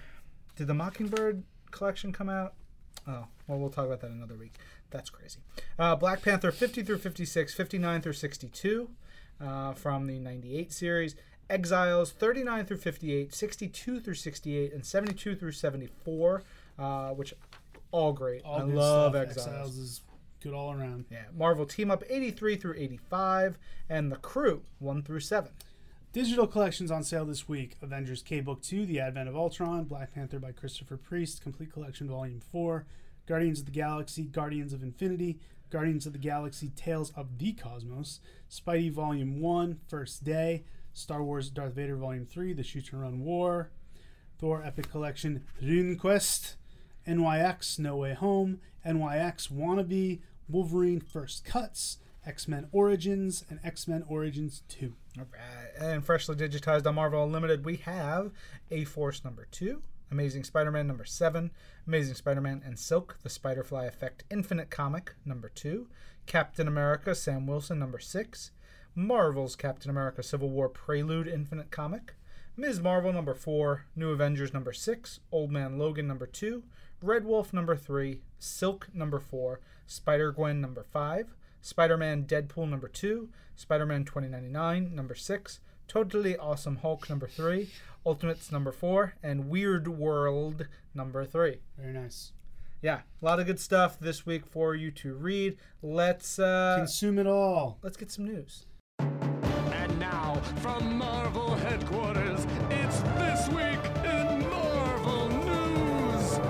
did the Mockingbird collection come out? Oh, well, we'll talk about that another week. That's crazy. Uh, Black Panther fifty through fifty-six, fifty-nine through sixty-two uh, from the ninety-eight series. Exiles thirty-nine through fifty-eight, sixty-two through sixty-eight, and seventy-two through seventy-four, uh, which all great. All I love stuff. Exiles. Exiles is good all around. Yeah. Marvel Team Up eighty-three through eighty-five, and The Crew one through seven. Digital collections on sale this week. Avengers K-Book two, The Advent of Ultron, Black Panther by Christopher Priest, Complete Collection Volume four, Guardians of the Galaxy, Guardians of Infinity, Guardians of the Galaxy, Tales of the Cosmos, Spidey Volume one, First Day, Star Wars Darth Vader Volume three, The Shoot and Run War, Thor Epic Collection, RuneQuest, N Y X No Way Home, N Y X Wannabe, Wolverine First Cuts, X-Men Origins, and X-Men Origins two. All right. And freshly digitized on Marvel Unlimited, we have A-Force number two, Amazing Spider-Man number seven, Amazing Spider-Man and Silk, The Spider-Fly Effect Infinite Comic number two, Captain America, Sam Wilson number six, Marvel's Captain America Civil War Prelude Infinite Comic, Miz Marvel number four, New Avengers number six, Old Man Logan number two, Red Wolf number three, Silk number four, Spider-Gwen number five, Spider-Man Deadpool number two, Spider-Man twenty ninety-nine number six, Totally Awesome Hulk number three, Ultimates number four, and Weird World number three. Very nice. Yeah, a lot of good stuff this week for you to read. Let's uh, consume it all. Let's get some news. And now, from Marvel headquarters, it's This Week in Marvel News.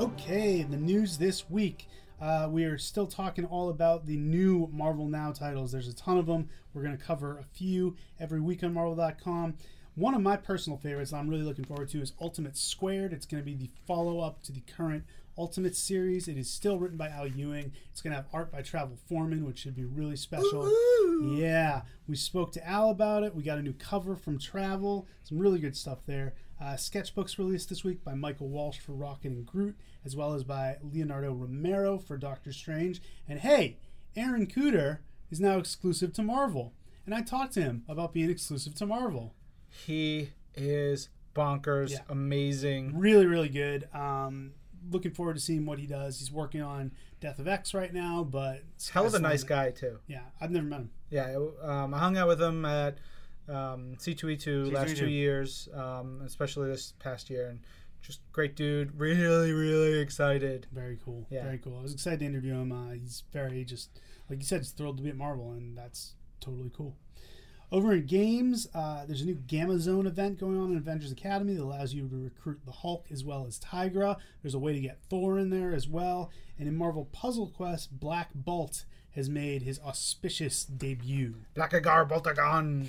Okay, the news this week. Uh, we are still talking all about the new Marvel Now titles. There's a ton of them. We're going to cover a few every week on Marvel dot com. One of my personal favorites that I'm really looking forward to is Ultimate Squared. It's going to be the follow-up to the current Ultimate series. It is still written by Al Ewing. It's going to have art by Travel Foreman, which should be really special. Ooh. Yeah. We spoke to Al about it. We got a new cover from Travel. Some really good stuff there. Uh, sketchbooks released this week by Michael Walsh for Rocket and Groot, as well as by Leonardo Romero for Doctor Strange. And hey, Aaron Cooter is now exclusive to Marvel. And I talked to him about being exclusive to Marvel. He is bonkers, yeah. Amazing. Really, really good. Um, looking forward to seeing what he does. He's working on Death of X right now, but... Hell of a nice guy, too. Yeah, I've never met him. Yeah, um, I hung out with him at um, C two E two last two years, um, especially this past year, and just great dude. Really, really excited. Very cool. Yeah. Very cool. I was excited to interview him. Uh, he's very just... Like you said, he's thrilled to be at Marvel, and that's... Totally cool. Over in games, uh, there's a new Gamma Zone event going on in Avengers Academy that allows you to recruit the Hulk as well as Tigra. There's a way to get Thor in there as well. And in Marvel Puzzle Quest, Black Bolt has made his auspicious debut. Blackagar Boltagon.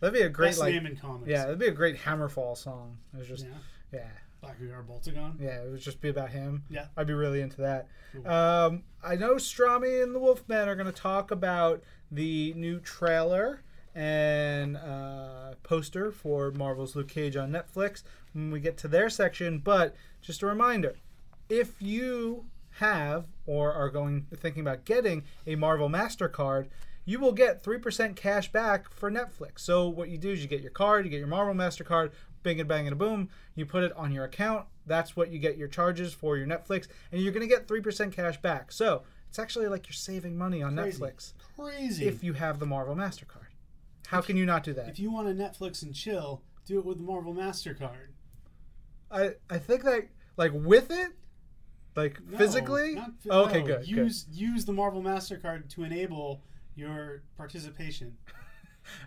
That'd be a great Best like name in comics. Yeah, that'd be a great Hammerfall song. It was just yeah. yeah. Blackagar Boltagon. Yeah, it would just be about him. Yeah, I'd be really into that. Cool. Um, I know Strami and the Wolfman are going to talk about the new trailer and uh, poster for Marvel's Luke Cage on Netflix when we get to their section. But just a reminder, if you have or are going thinking about getting a Marvel MasterCard, you will get three percent cash back for Netflix. So what you do is you get your card, you get your Marvel MasterCard, bing and bang and a boom, you put it on your account. That's what you get your charges for your Netflix, and you're going to get three percent cash back. So it's actually like you're saving money on Crazy. Netflix. Crazy. If you have the Marvel MasterCard. How if, can you not do that? If you want to Netflix and chill, do it with the Marvel MasterCard. I I think that, like, with it? Like, no, physically? Not, oh, okay, no. good. Use good. Use the Marvel MasterCard to enable your participation.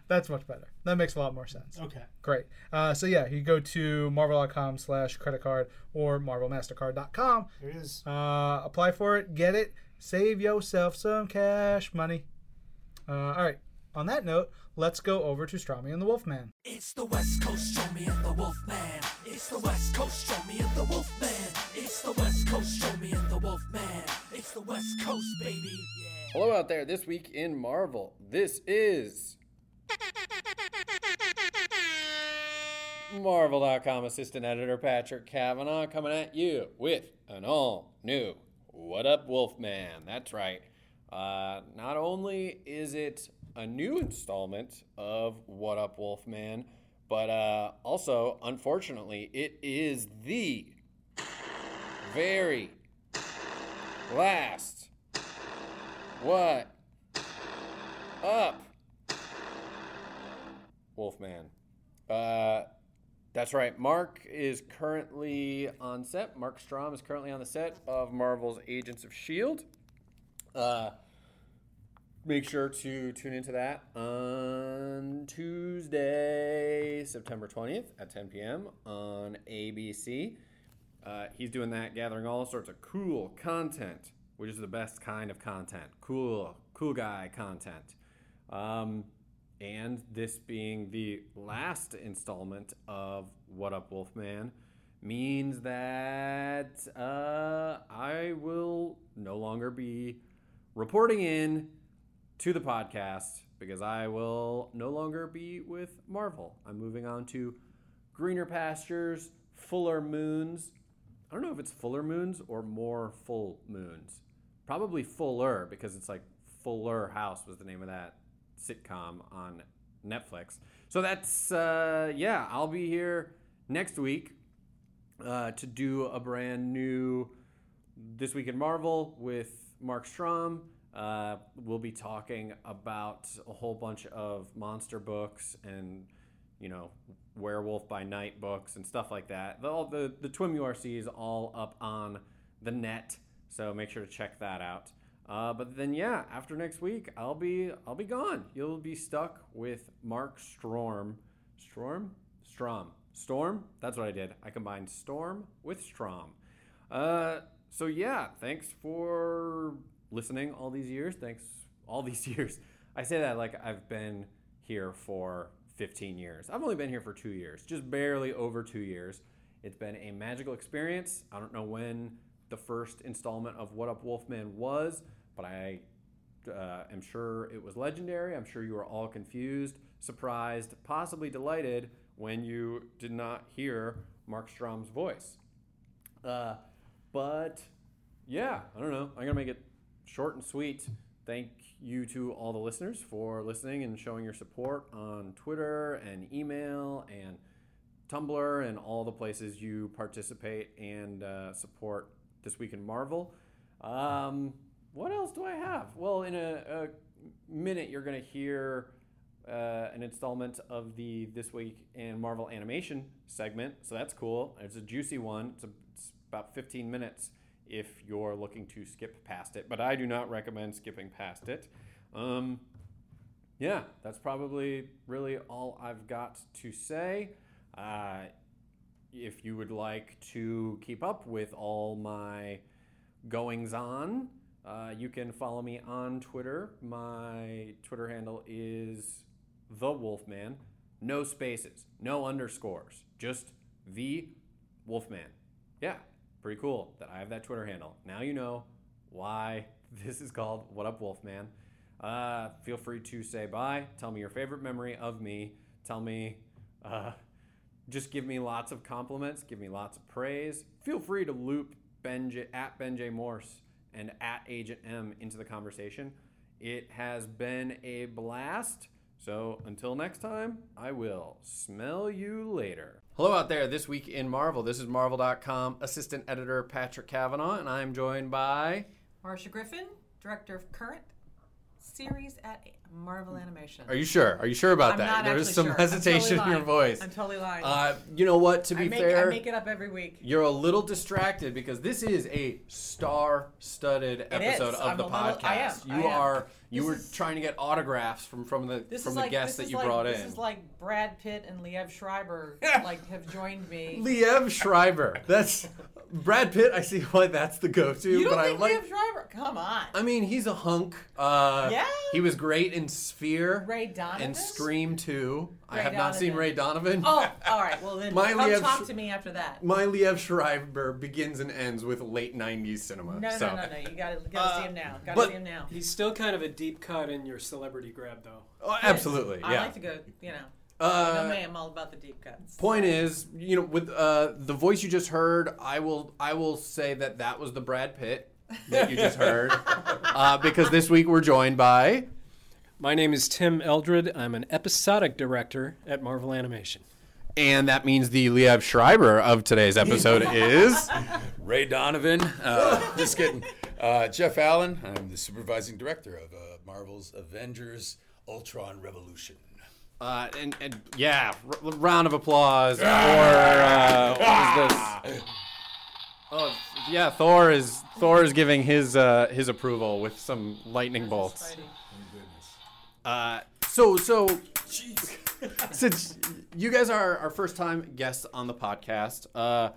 That's much better. That makes a lot more sense. Okay. Great. Uh, so, yeah, you go to marvel.com slash credit card or marvel mastercard dot com. There it is. Uh, apply for it. Get it. Save yourself some cash money. Uh, all right. On that note, let's go over to Strami and the Wolfman. It's the West Coast Strami and the Wolfman. It's the West Coast Strami and the Wolfman. It's the West Coast Strami and the Wolfman. It's the West Coast, baby. Yeah. Hello out there. This week in Marvel, this is... Marvel dot com assistant editor Patrick Cavanaugh coming at you with an all-new... What up, Wolfman? That's right. Uh, not only is it a new installment of What Up, Wolfman, but uh, also, unfortunately, it is the very last What Up, Wolfman. Uh, That's right. Mark is currently on set. Mark Strom is currently on the set of Marvel's Agents of S H I E L D. Uh, make sure to tune into that on Tuesday, September twentieth at ten p.m. on A B C. Uh, he's doing that, gathering all sorts of cool content, which is the best kind of content. Cool, cool guy content. Um... And this being the last installment of What Up, Wolfman, means that uh, I will no longer be reporting in to the podcast because I will no longer be with Marvel. I'm moving on to greener pastures, fuller moons. I don't know if it's fuller moons or more full moons. Probably fuller because it's like Fuller House was the name of that sitcom on Netflix. So that's uh yeah I'll be here next week uh to do a brand new This Week in Marvel with Mark Strom. Uh we'll be talking about a whole bunch of monster books and, you know, Werewolf by Night books and stuff like that. The, all the the T W I M U R C is all up on the net, so make sure to check that out. Uh, but then, yeah, after next week, I'll be I'll be gone. You'll be stuck with Mark Strom. Strom? Strom. Storm? That's what I did. I combined Storm with Strom. Uh, so, yeah, thanks for listening all these years. Thanks all these years. I say that like I've been here for fifteen years. I've only been here for two years, just barely over two years. It's been a magical experience. I don't know when the first installment of What Up, Wolfman was, but I uh, am sure it was legendary. I'm sure you were all confused, surprised, possibly delighted when you did not hear Mark Strom's voice. Uh, but yeah, I don't know. I'm going to make it short and sweet. Thank you to all the listeners for listening and showing your support on Twitter and email and Tumblr and all the places you participate and uh, support This Week in Marvel. Um, what else do I have? Well, in a, a minute, you're going to hear uh, an installment of the This Week in Marvel animation segment, so that's cool. It's a juicy one. It's, a, it's about fifteen minutes if you're looking to skip past it, but I do not recommend skipping past it. Um, yeah, that's probably really all I've got to say. Uh, if you would like to keep up with all my goings-on, uh, you can follow me on Twitter. My Twitter handle is The Wolfman. No spaces, no underscores, just The Wolfman. Yeah, pretty cool that I have that Twitter handle. Now you know why this is called What Up Wolfman. Uh, feel free to say bye. Tell me your favorite memory of me. Tell me... Uh, Just give me lots of compliments. Give me lots of praise. Feel free to loop Ben J, at Ben J Morse and at Agent M into the conversation. It has been a blast. So until next time, I will smell you later. Hello out there. This Week in Marvel. This is Marvel dot com assistant editor Patrick Cavanaugh, and I'm joined by... Marcia Griffin, director of current series at Marvel Animation. Are you sure? Are you sure about I'm that? There was some sure. hesitation totally in your voice. I'm totally lying. Uh, you know what? To be I make, fair, I make it up every week. You're a little distracted because this is a star-studded it episode is. of I'm the podcast. Little, I am. You I am. are. You this were is, trying to get autographs from, from the this from the like, guests that you like, brought in. This is like Brad Pitt and Liev Schreiber like have joined me. Liev Schreiber. That's Brad Pitt. I see why that's the go-to. You don't but think I like Liev Schreiber? Come on. I mean, he's a hunk. Uh, yeah. He was great in Sphere Ray Donovan? and Scream two. Ray I have Donovan. not seen Ray Donovan. Oh, all right. Well, then my come Liev talk Sh- to me after that. My Liev Schreiber begins and ends with late nineties cinema. No, so. no, no, no. You got to uh, see him now. Got to see him now. He's still kind of a deep cut in your celebrity grab, though. Oh, absolutely. Yeah. I like to go, you know. Uh, no, man, I'm all about the deep cuts. Point is, you know, with uh, the voice you just heard, I will, I will say that that was the Brad Pitt that you just heard. uh, because this week we're joined by... My name is Tim Eldred. I'm an episodic director at Marvel Animation. And that means the Liev Schreiber of today's episode is... Ray Donovan. Uh, just kidding. Uh, Jeff Allen. I'm the supervising director of uh, Marvel's Avengers Ultron Revolution. Uh, and, and yeah, r- round of applause for... Uh, what is this? Oh yeah, Thor is Thor is giving his uh, his approval with some lightning bolts. Uh, so so, since you guys are our first time guests on the podcast, uh,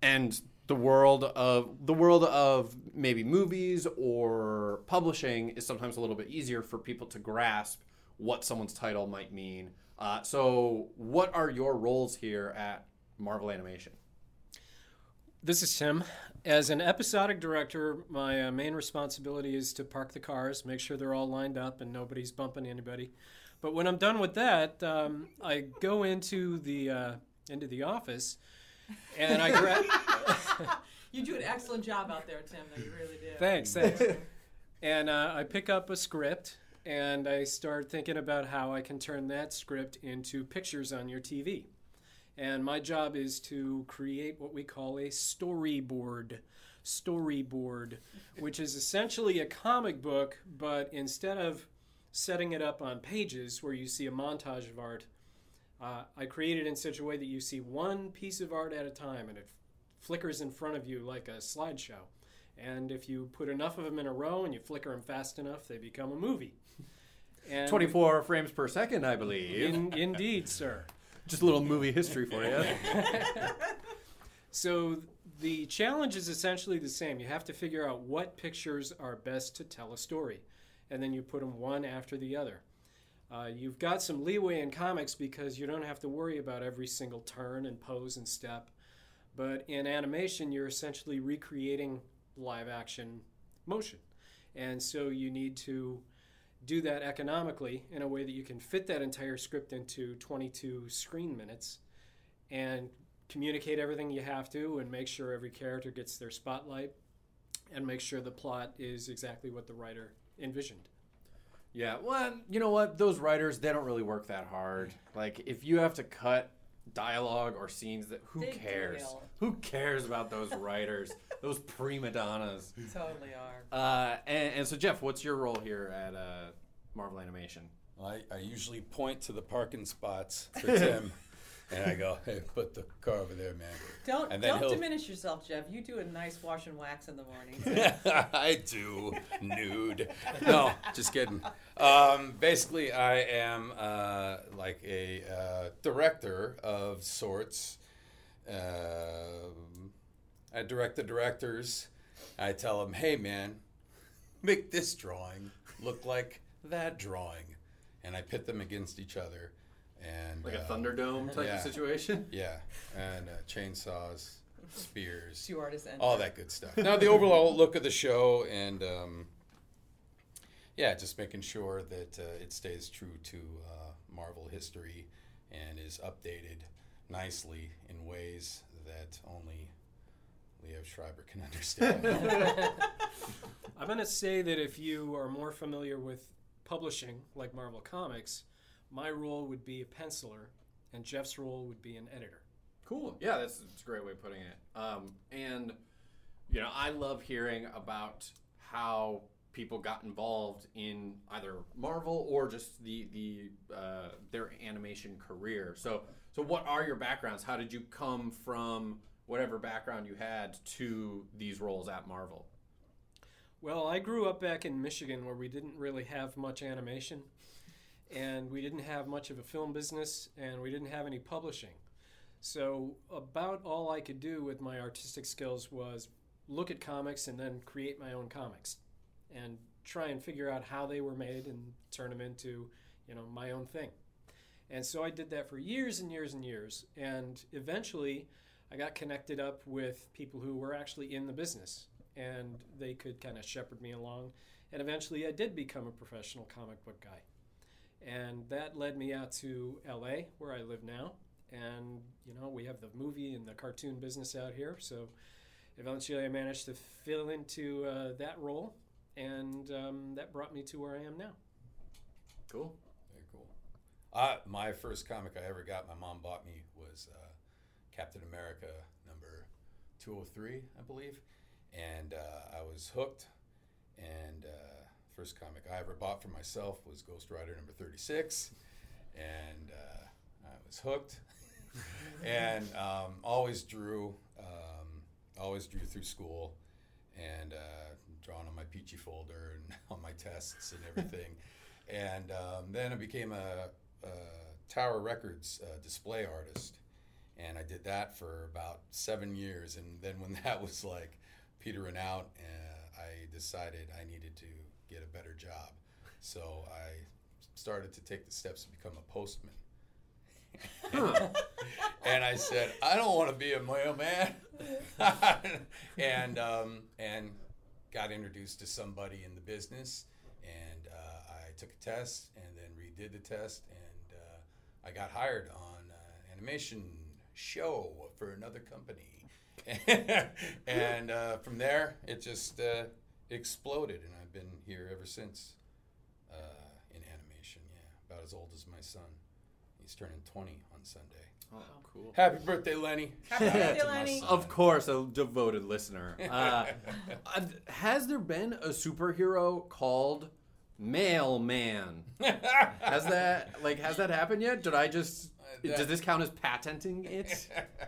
and the world of the world of maybe movies or publishing is sometimes a little bit easier for people to grasp what someone's title might mean. Uh, so, what are your roles here at Marvel Animation? This is Tim. As an episodic director, my uh, main responsibility is to park the cars, make sure they're all lined up and nobody's bumping anybody. But when I'm done with that, um, I go into the uh, into the office and I grab... You do an excellent job out there, Tim, though. You really do. Thanks, thanks. And uh, I pick up a script and I start thinking about how I can turn that script into pictures on your T V. And my job is to create what we call a storyboard, storyboard, which is essentially a comic book, but instead of setting it up on pages where you see a montage of art, uh, I create it in such a way that you see one piece of art at a time, and it f- flickers in front of you like a slideshow. And if you put enough of them in a row and you flicker them fast enough, they become a movie. And twenty-four frames per second, I believe. In, indeed, sir. Just a little movie history for you. So the challenge is essentially the same. You have to figure out what pictures are best to tell a story, and then you put them one after the other. Uh, you've got some leeway in comics because you don't have to worry about every single turn and pose and step. But in animation, you're essentially recreating live-action motion. And so you need to do that economically in a way that you can fit that entire script into twenty-two screen minutes and communicate everything you have to and make sure every character gets their spotlight and make sure the plot is exactly what the writer envisioned. Yeah, well, you know what? Those writers, they don't really work that hard. Like, if you have to cut dialogue or scenes, that who Big cares? Deal. Who cares about those writers? Those prima donnas. Totally are. Uh, and, and so, Jeff, what's your role here at uh, Marvel Animation? I, I usually point to the parking spots for Tim, and I go, "Hey, put the car over there, man." Don't don't diminish yourself, Jeff. You do a nice wash and wax in the morning. I do nude. No, just kidding. Um, basically, I am uh, like a uh, director of sorts. Uh, I direct the directors. I tell them, "Hey, man, make this drawing look like that drawing." And I pit them against each other, and like uh, a Thunderdome type yeah, of situation. Yeah, and uh, chainsaws, spears, two artists, all that good stuff. Now the overall look of the show, and um, yeah, just making sure that uh, it stays true to uh, Marvel history and is updated nicely in ways that only Leo Schreiber can understand. I'm gonna say that if you are more familiar with publishing, like Marvel Comics, my role would be a penciler, and Jeff's role would be an editor. Cool. Yeah, that's, that's a great way of putting it. Um, and, you know, I love hearing about how people got involved in either Marvel or just the the uh, their animation career. So, so what are your backgrounds? How did you come from whatever background you had to these roles at Marvel? Well, I grew up back in Michigan where we didn't really have much animation, and we didn't have much of a film business, and we didn't have any publishing. So about all I could do with my artistic skills was look at comics and then create my own comics and try and figure out how they were made and turn them into, you know, my own thing. And so I did that for years and years and years, and eventually I got connected up with people who were actually in the business, and they could kind of shepherd me along. And eventually I did become a professional comic book guy. And that led me out to L A, where I live now. And, you know, we have the movie and the cartoon business out here. So eventually I managed to fill into uh, that role, and um, that brought me to where I am now. Cool. Very cool. Uh, my first comic I ever got, my mom bought me, was uh, Captain America number two oh three, I believe. And uh, I was hooked, and uh, first comic I ever bought for myself was Ghost Rider number thirty-six, and uh, I was hooked, and um, always drew, um, always drew through school, and uh, drawing on my peachy folder and on my tests and everything, and um, then I became a, a Tower Records uh, display artist, and I did that for about seven years, and then when that was like petering out, uh, I decided I needed to get a better job. So I started to take the steps to become a postman. And I said, I don't want to be a mailman. and um, and got introduced to somebody in the business, and uh, I took a test and then redid the test, and uh, I got hired on an animation show for another company. And uh, from there, it just uh, exploded, and I've been here ever since uh, in animation. Yeah, about as old as my son. He's turning twenty on Sunday. Oh, cool! Happy birthday, Lenny! Happy birthday, Lenny! Of course, a devoted listener. Uh, has there been a superhero called Mailman? Has that like has that happened yet? Did I just? That. Does this count as patenting it?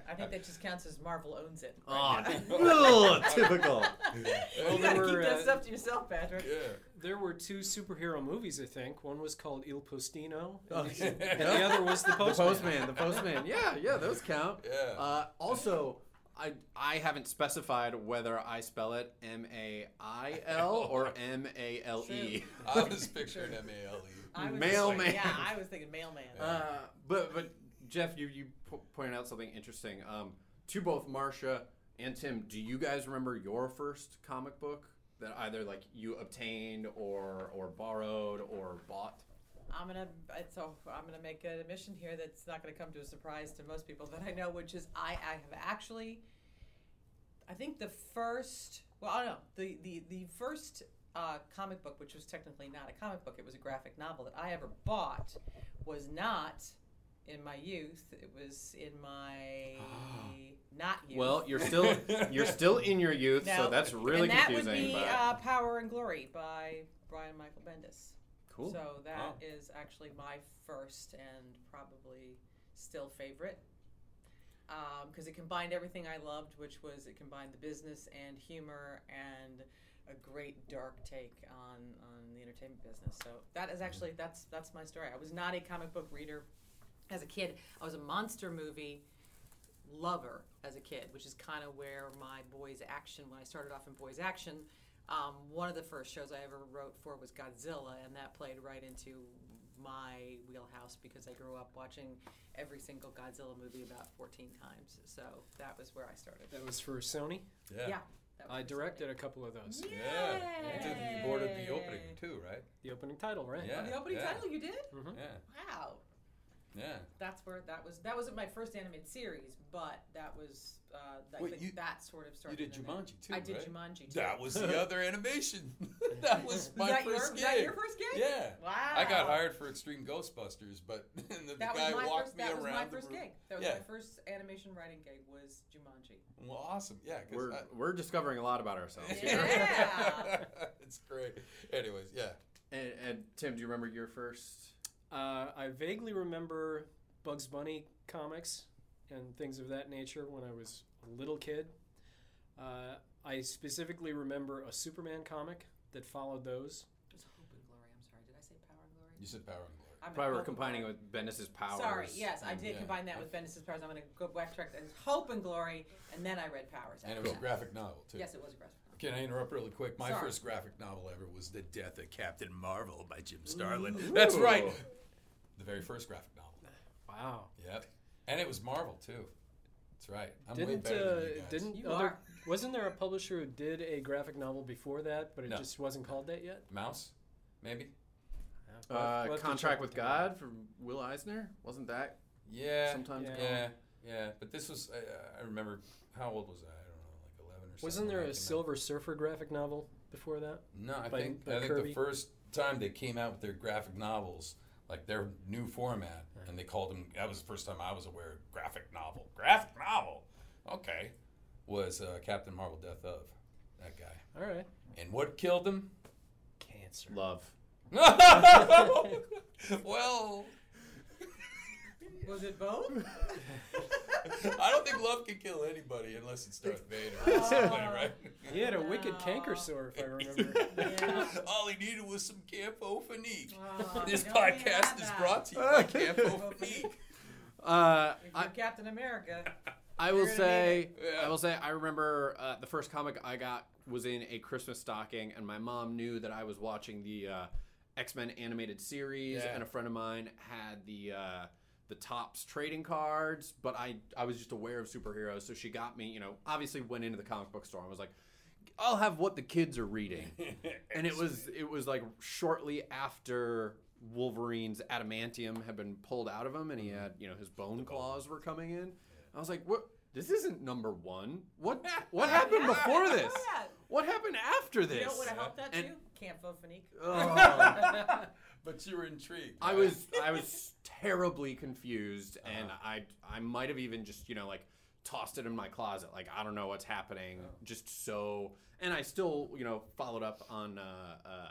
I think that just counts as Marvel owns it. Right oh, typical. You gotta were, keep that uh, stuff to yourself, Patrick. Yeah. There were two superhero movies, I think. One was called Il Postino, and, oh. and the other was The Postman. The Postman, The Postman. Yeah, yeah, those count. Yeah. Uh, also, I I haven't specified whether I spell it M A I L or M A L E. I was picturing M A L E. Mailman. Like, yeah, I was thinking mailman. Uh, but but Jeff, you you p- pointed out something interesting. Um, to both Marsha and Tim, do you guys remember your first comic book that either like you obtained or or borrowed or bought? I'm gonna so I'm gonna make an admission here that's not gonna come to a surprise to most people that I know, which is I, I have actually I think the first well I don't know the the the first uh, comic book, which was technically not a comic book, it was a graphic novel, that I ever bought was not in my youth. It was in my not youth. Well, you're still you're still in your youth, no. So that's really and confusing. That would be uh, Power and Glory by Brian Michael Bendis. Cool. So that wow. is actually my first and probably still favorite. Because um, it combined everything I loved, which was it combined the business and humor and a great dark take on, on the entertainment business. So that is actually, that's that's my story. I was not a comic book reader as a kid. I was a monster movie lover as a kid, which is kind of where my Boys Action, when I started off in Boys Action, um, one of the first shows I ever wrote for was Godzilla, and that played right into my wheelhouse because I grew up watching every single Godzilla movie about fourteen times. So that was where I started. That was for Sony? Yeah. Yeah. I directed a couple of those. Yay! Yeah. You boarded the opening, too, right? The opening title, right? Yeah. Oh, the opening yeah. title you did? Mm-hmm. Yeah. Wow. Yeah. That's where that was. That wasn't my first animated series, but that was, uh, that, Wait, you, that sort of started. You did Jumanji, too, I did right? Jumanji, too. That was the other animation. That was my that first your, gig. Was that your first gig? Yeah. Wow. I got hired for Extreme Ghostbusters, but and the that guy walked first, me around. That was my first gig. That was yeah. my first animation writing gig was Jumanji. Well, awesome. Yeah. We're, I, we're discovering a lot about ourselves here. Yeah. It's great. Anyways, yeah. And, and Tim, do you remember your first... Uh, I vaguely remember Bugs Bunny comics and things of that nature when I was a little kid. Uh, I specifically remember a Superman comic that followed those. It was Hope and Glory. I'm sorry. Did I say Power and Glory? You said Power and Glory. I'm Probably we're combining it with Bendis' Powers. Sorry, yes, I did yeah. combine that with Bendis' Powers. I'm going to go back track. It was Hope and Glory, and then I read Powers. And it was that. a graphic novel, too. Yes, it was a graphic novel. Can I interrupt really quick? My Sorry. first graphic novel ever was The Death of Captain Marvel by Jim Starlin. Ooh. That's right. The very first graphic novel. Wow. Yep. And it was Marvel, too. That's right. I'm didn't, way better uh, than you guys. Didn't you other, wasn't there a publisher who did a graphic novel before that, but it no. just wasn't called that yet? Mouse, maybe? Yeah. Uh, we'll Contract with God out. from Will Eisner? Wasn't that yeah, sometimes yeah. called? Yeah, yeah. But this was, uh, I remember, how old was I? Wasn't there a Silver Surfer graphic novel before that? No, I by, think by I think the first time they came out with their graphic novels, like their new format, right. and they called them. That was the first time I was aware of graphic novel. Graphic novel, okay, was uh, Captain Marvel: Death of that guy. All right. And what killed him? Cancer. Love. Well. Was it both? I don't think love can kill anybody unless it's Darth Vader or oh, somebody, right? He had a no. wicked canker sore, if I remember. Yeah. All he needed was some Campofonique. Oh, this podcast is brought to you by Campofonique. Uh, if you're Captain America. I will say, yeah. I will say, I remember uh, the first comic I got was in a Christmas stocking, and my mom knew that I was watching the uh, X-Men animated series, yeah. and a friend of mine had the. Uh, the Topps trading cards, but I I was just aware of superheroes, so she got me, you know, obviously went into the comic book store and was like, I'll have what the kids are reading. And it was it was like shortly after Wolverine's adamantium had been pulled out of him and he had, you know, his bone claws were coming in. I was like, what? This isn't number one. What what happened before this? What happened after this? You know what helped that too? Campofonique. Oh. But you were intrigued. Right? I was I was terribly confused, uh-huh. and I I might have even just, you know, like tossed it in my closet. Like, I don't know what's happening. Oh. Just so... And I still, you know, followed up on uh, uh,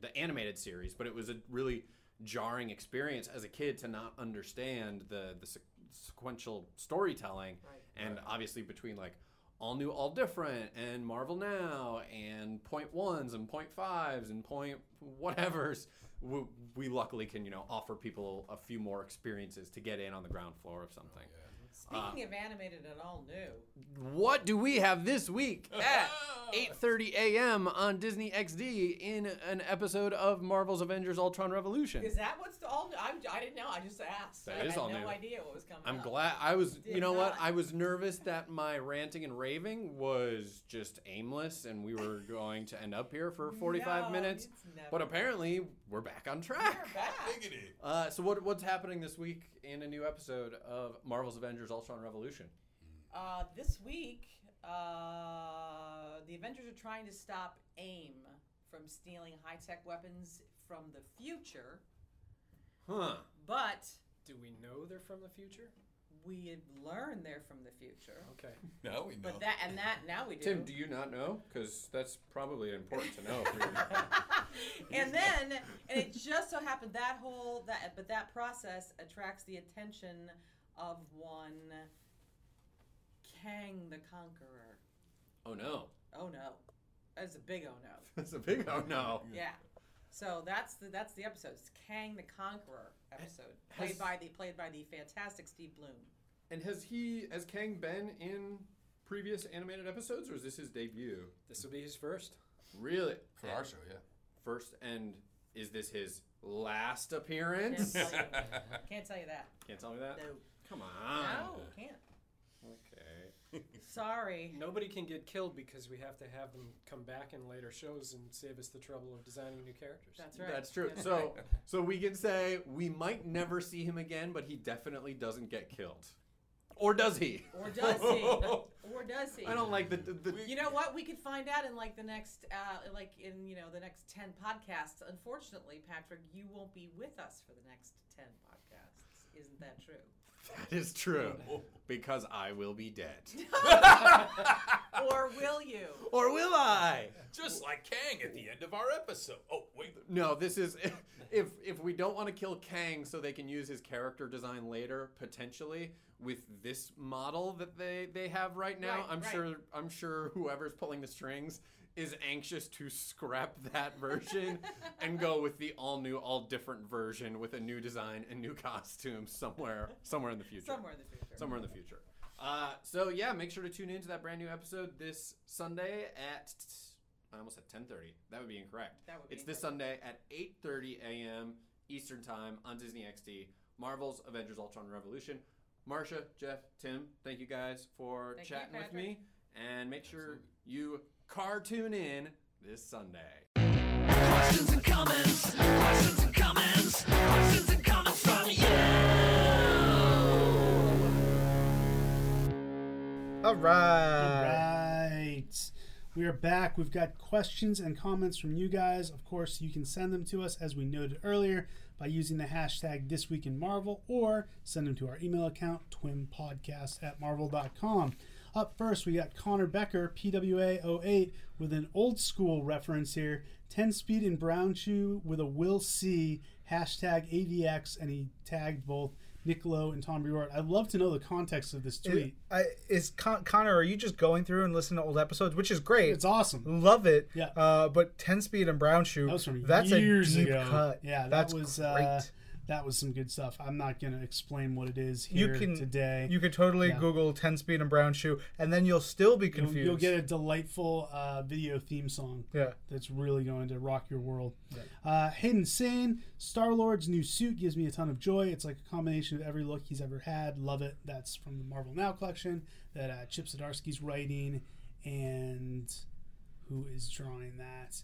the animated series, but it was a really jarring experience as a kid to not understand the, the se- sequential storytelling. Right. And right. obviously between, like, All New, All Different, and Marvel Now, and point ones, and point fives, and point whatevers... We, we luckily can, you know, offer people a few more experiences to get in on the ground floor of something. Oh, yeah. Speaking um, of animated and all new. What do we have this week at eight thirty a.m. on Disney X D in an episode of Marvel's Avengers Ultron Revolution? Is that what's all new? I, I didn't know. I just asked. That I is had all no new. idea what was coming I'm up. glad. I was, Did you know not. what? I was nervous that my ranting and raving was just aimless and we were going to end up here for forty-five no, minutes. But apparently, we're back on track. We're back. Uh, so what, what's happening this week in a new episode of Marvel's Avengers Ultron Revolution? Uh, this week, uh, the Avengers are trying to stop AIM, from stealing high-tech weapons from the future. Huh. But... do we know they're from the future? We had learned they're from the future. Okay. Now we know. But that and that now we do. Tim, do you not know? Because that's probably important to know. And then, and it just so happened that whole that but that process attracts the attention of one Kang the Conqueror. Oh no! Oh no! That's a big oh no. That's a big oh no. Yeah. So that's the that's the episode. It's Kang the Conqueror episode, played has, by the played by the fantastic Steve Bloom. And has he has Kang been in previous animated episodes, or is this his debut? This will be his first. Really? For and, our show, yeah. First, and is this his last appearance? Can't tell you, can't tell you that. Can't tell me that? No. Come on. No, can't. Okay. Sorry. Nobody can get killed because we have to have them come back in later shows and save us the trouble of designing new characters. That's right. That's true. So so we can say we might never see him again, but he definitely doesn't get killed. Or does he? Or does he? Or does he? I don't like the, the, the... You know what? We could find out in like the next, uh, like in, you know, the next ten podcasts. Unfortunately, Patrick, you won't be with us for the next ten podcasts. Isn't that true? That is true. Because I will be dead. Or will you? Or will I? Just like Kang at the end of our episode. Oh, wait. No, this is... If, if we don't want to kill Kang so they can use his character design later, potentially... with this model that they, they have right now, right, I'm right. sure I'm sure whoever's pulling the strings is anxious to scrap that version and go with the all new, all different version with a new design and new costume somewhere somewhere in the future. Somewhere in the future. Somewhere in the future. Uh, so yeah, make sure to tune in to that brand new episode this Sunday at I almost said ten thirty. That would be incorrect. That would be it's incorrect. This Sunday at eight thirty a.m. Eastern Time on Disney X D. Marvel's Avengers: Ultron Revolution. Marsha, Jeff, Tim, thank you guys for thank chatting you, with me. And make sure you cartoon in this Sunday. Questions and comments. Questions and comments. Questions and comments from you. All right. All right. We are back. We've got questions and comments from you guys. Of course, you can send them to us, as we noted earlier, by using the hashtag This Week in Marvel, or send them to our email account, twinpodcast at marvel dot com. Up first, we got Connor Becker, P W A oh eight, with an old school reference here. ten speed in brown shoe with a will see, hashtag A D X, and he tagged both Niccolo and Tom Brevoort. I'd love to know the context of this tweet. Is, I, is Con- Connor, are you just going through and listening to old episodes, which is great. It's awesome. Love it. Yeah. Uh, but ten speed and brown shoe, that was from that's years a deep ago. Cut. Yeah, that that's was great. Uh, that was some good stuff. I'm not going to explain what it is here you can, today. You could totally yeah. Google ten speed and brown shoe, and then you'll still be confused. You'll, you'll get a delightful uh, video theme song yeah. that's really going to rock your world. Right. Uh, Hayden Sane, Star-Lord's new suit gives me a ton of joy. It's like a combination of every look he's ever had. Love it. That's from the Marvel Now collection that uh, Chip Zdarsky's writing, and who is drawing that?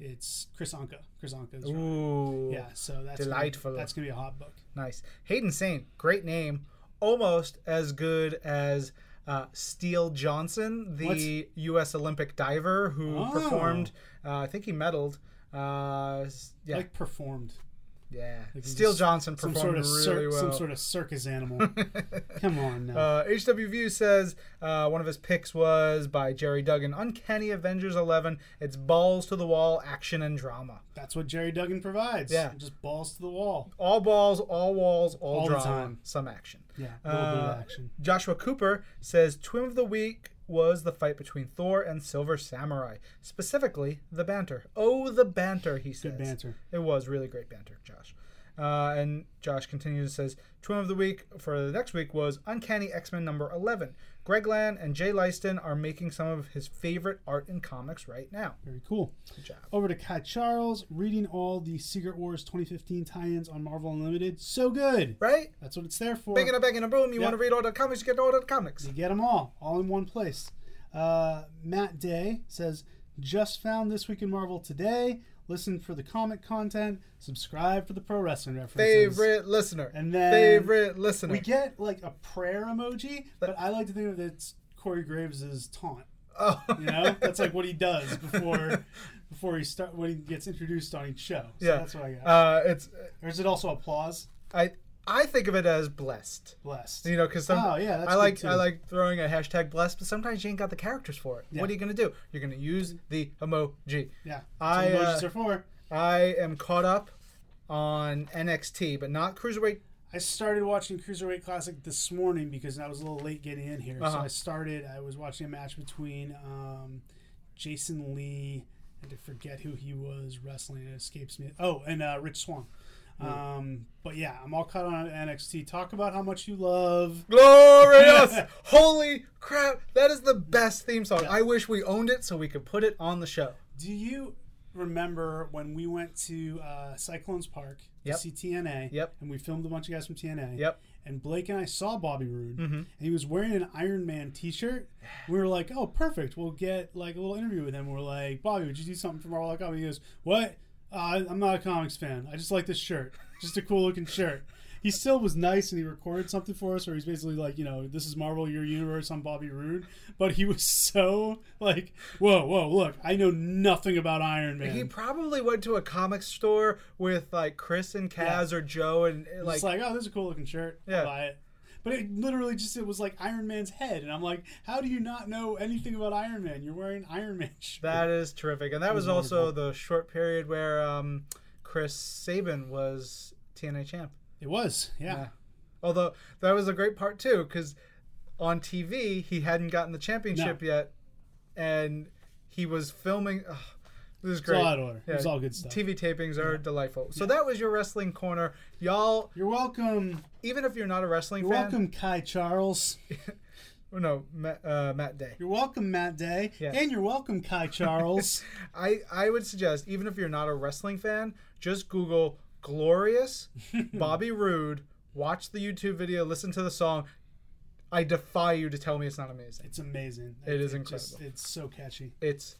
It's Chris Anka. Chris Anka's Ooh. Right. Yeah, so that's delightful. Gonna, that's going to be a hot book. Nice. Hayden Sane, great name. Almost as good as uh, Steele Johnson, the What's... U S Olympic diver who oh. performed, uh, I think he medaled. Uh, yeah. Like performed. Yeah. Like Steele Johnson performed sort of really cir- well. Some sort of circus animal. Come on now. Uh, H W View says uh, one of his picks was by Jerry Duggan. Uncanny Avengers eleven. It's balls to the wall, action and drama. That's what Jerry Duggan provides. Yeah. Just balls to the wall. All balls, all walls, all, all drama. The time. Some action. Yeah. A little bit of action. Joshua Cooper says Twin of the Week was the fight between Thor and Silver Samurai. Specifically, the banter. Oh, the banter, he says. Good banter. It was really great banter, Josh. Uh, and Josh continues and says, Twin of the Week for the next week was Uncanny X-Men number eleven. Greg Land and Jay Lyston are making some of his favorite art in comics right now. Very cool. Good job. Over to Kai Charles, reading all the Secret Wars twenty fifteen tie-ins on Marvel Unlimited. So good. Right? That's what it's there for. Bang and a bang and a boom. You yep. want to read all the comics, you get all the comics. You get them all. All in one place. Uh, Matt Day says, just found This Week in Marvel today. Listen for the comic content. Subscribe for the pro wrestling references. Favorite listener. And then favorite listener. We get like a prayer emoji, but I like to think of it as Corey Graves' taunt. Oh, you know, that's like what he does before before he start when he gets introduced on each show. So yeah, that's what I got. Uh, it's or is it also applause? I I think of it as blessed. Blessed. You know, because oh yeah, that's I like too. I like throwing a hashtag blessed, but sometimes you ain't got the characters for it. Yeah. What are you gonna do? You're gonna use the emoji. Yeah, that's I what emojis uh, are for. I am caught up on N X T, but not Cruiserweight. I started watching Cruiserweight Classic this morning because I was a little late getting in here. Uh-huh. So I started, I was watching a match between um, Jason Lee, I had to forget who he was wrestling, it escapes me. Oh, and uh, Rich Swann. Mm. Um, but yeah, I'm all caught on N X T. Talk about how much you love. Glorious! Holy crap, that is the best theme song. Yeah. I wish we owned it so we could put it on the show. Do you remember when we went to uh, Cyclones Park? Yep. See T N A, yep. And we filmed a bunch of guys from T N A, yep. And Blake and I saw Bobby Roode, mm-hmm. and he was wearing an Iron Man T-shirt. We were like, "Oh, perfect! We'll get like a little interview with him." We're like, "Bobby, would you do something for Marvel Comics?" He goes, "What? Uh, I'm not a comics fan. I just like this shirt. Just a cool looking shirt." He still was nice, and he recorded something for us where he's basically like, you know, this is Marvel, your universe, I'm Bobby Roode. But he was so like, whoa, whoa, look, I know nothing about Iron Man. He probably went to a comic store with like Chris and Kaz yeah. or Joe, and like, it's like, oh, this is a cool looking shirt. Yeah. I'll buy it. But it literally just, it was like Iron Man's head. And I'm like, how do you not know anything about Iron Man? You're wearing Iron Man shirt. That is terrific. And that was, was also wonderful. The short period where um, Chris Sabin was T N A champ. It was, yeah. yeah. Although, that was a great part, too, because on T V, he hadn't gotten the championship no. yet, and he was filming. Ugh, it was great. It's all out of order. Yeah. It was all good stuff. T V tapings are yeah. delightful. So yeah. that was your Wrestling Corner. Y'all. You're welcome. Even if you're not a wrestling you're fan. You're welcome, Kai Charles. No, Matt, uh, Matt Day. You're welcome, Matt Day. Yeah. And you're welcome, Kai Charles. I, I would suggest, even if you're not a wrestling fan, just Google Glorious Bobby Roode, watch the YouTube video, listen to the song. I defy you to tell me it's not amazing. It's amazing. It, it is it incredible. Just, it's so catchy. It's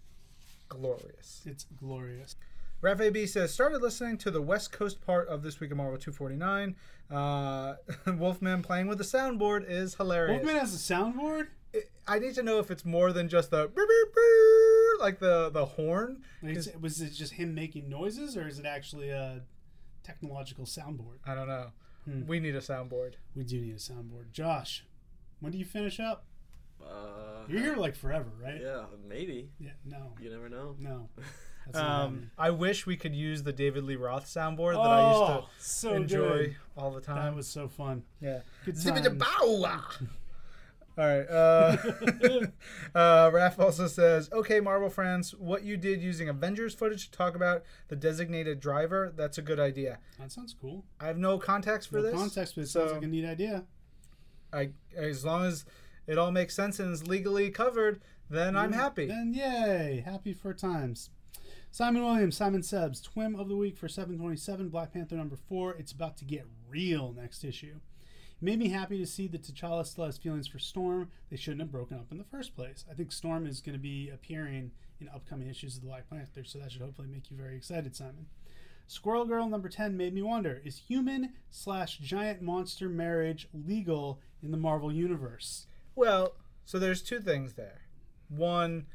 glorious. It's glorious. Raf A B says, started listening to the West Coast part of This Week in Marvel two forty-nine. Uh, Wolfman playing with the soundboard is hilarious. Wolfman has a soundboard? It, I need to know if it's more than just the burr, burr, burr, like the, the horn. Like it's, was it just him making noises, or is it actually a technological soundboard? I don't know. Hmm. We need a soundboard. We do need a soundboard. Josh, when do you finish up? Uh, You're here like forever, right? Yeah, maybe. Yeah, no. You never know. No. That's um, I wish we could use the David Lee Roth soundboard oh, that I used to so enjoy good. all the time. That was so fun. Yeah. Good time. All right. Uh, uh, Raph also says, okay, Marvel friends, what you did using Avengers footage to talk about the designated driver, that's a good idea. That sounds cool. I have no context for no this. No context, but it so sounds like a neat idea. I, as long as it all makes sense and is legally covered, then mm, I'm happy. Then yay. Happy for times. Simon Williams, Simon Sebs, Twim of the Week for seven twenty-seven, Black Panther number four. It's about to get real next issue. Made me happy to see that T'Challa still has feelings for Storm. They shouldn't have broken up in the first place. I think Storm is going to be appearing in upcoming issues of the Black Panther, so that should hopefully make you very excited, Simon. Squirrel Girl number ten made me wonder, is human slash giant monster marriage legal in the Marvel Universe? Well, so there's two things there. One,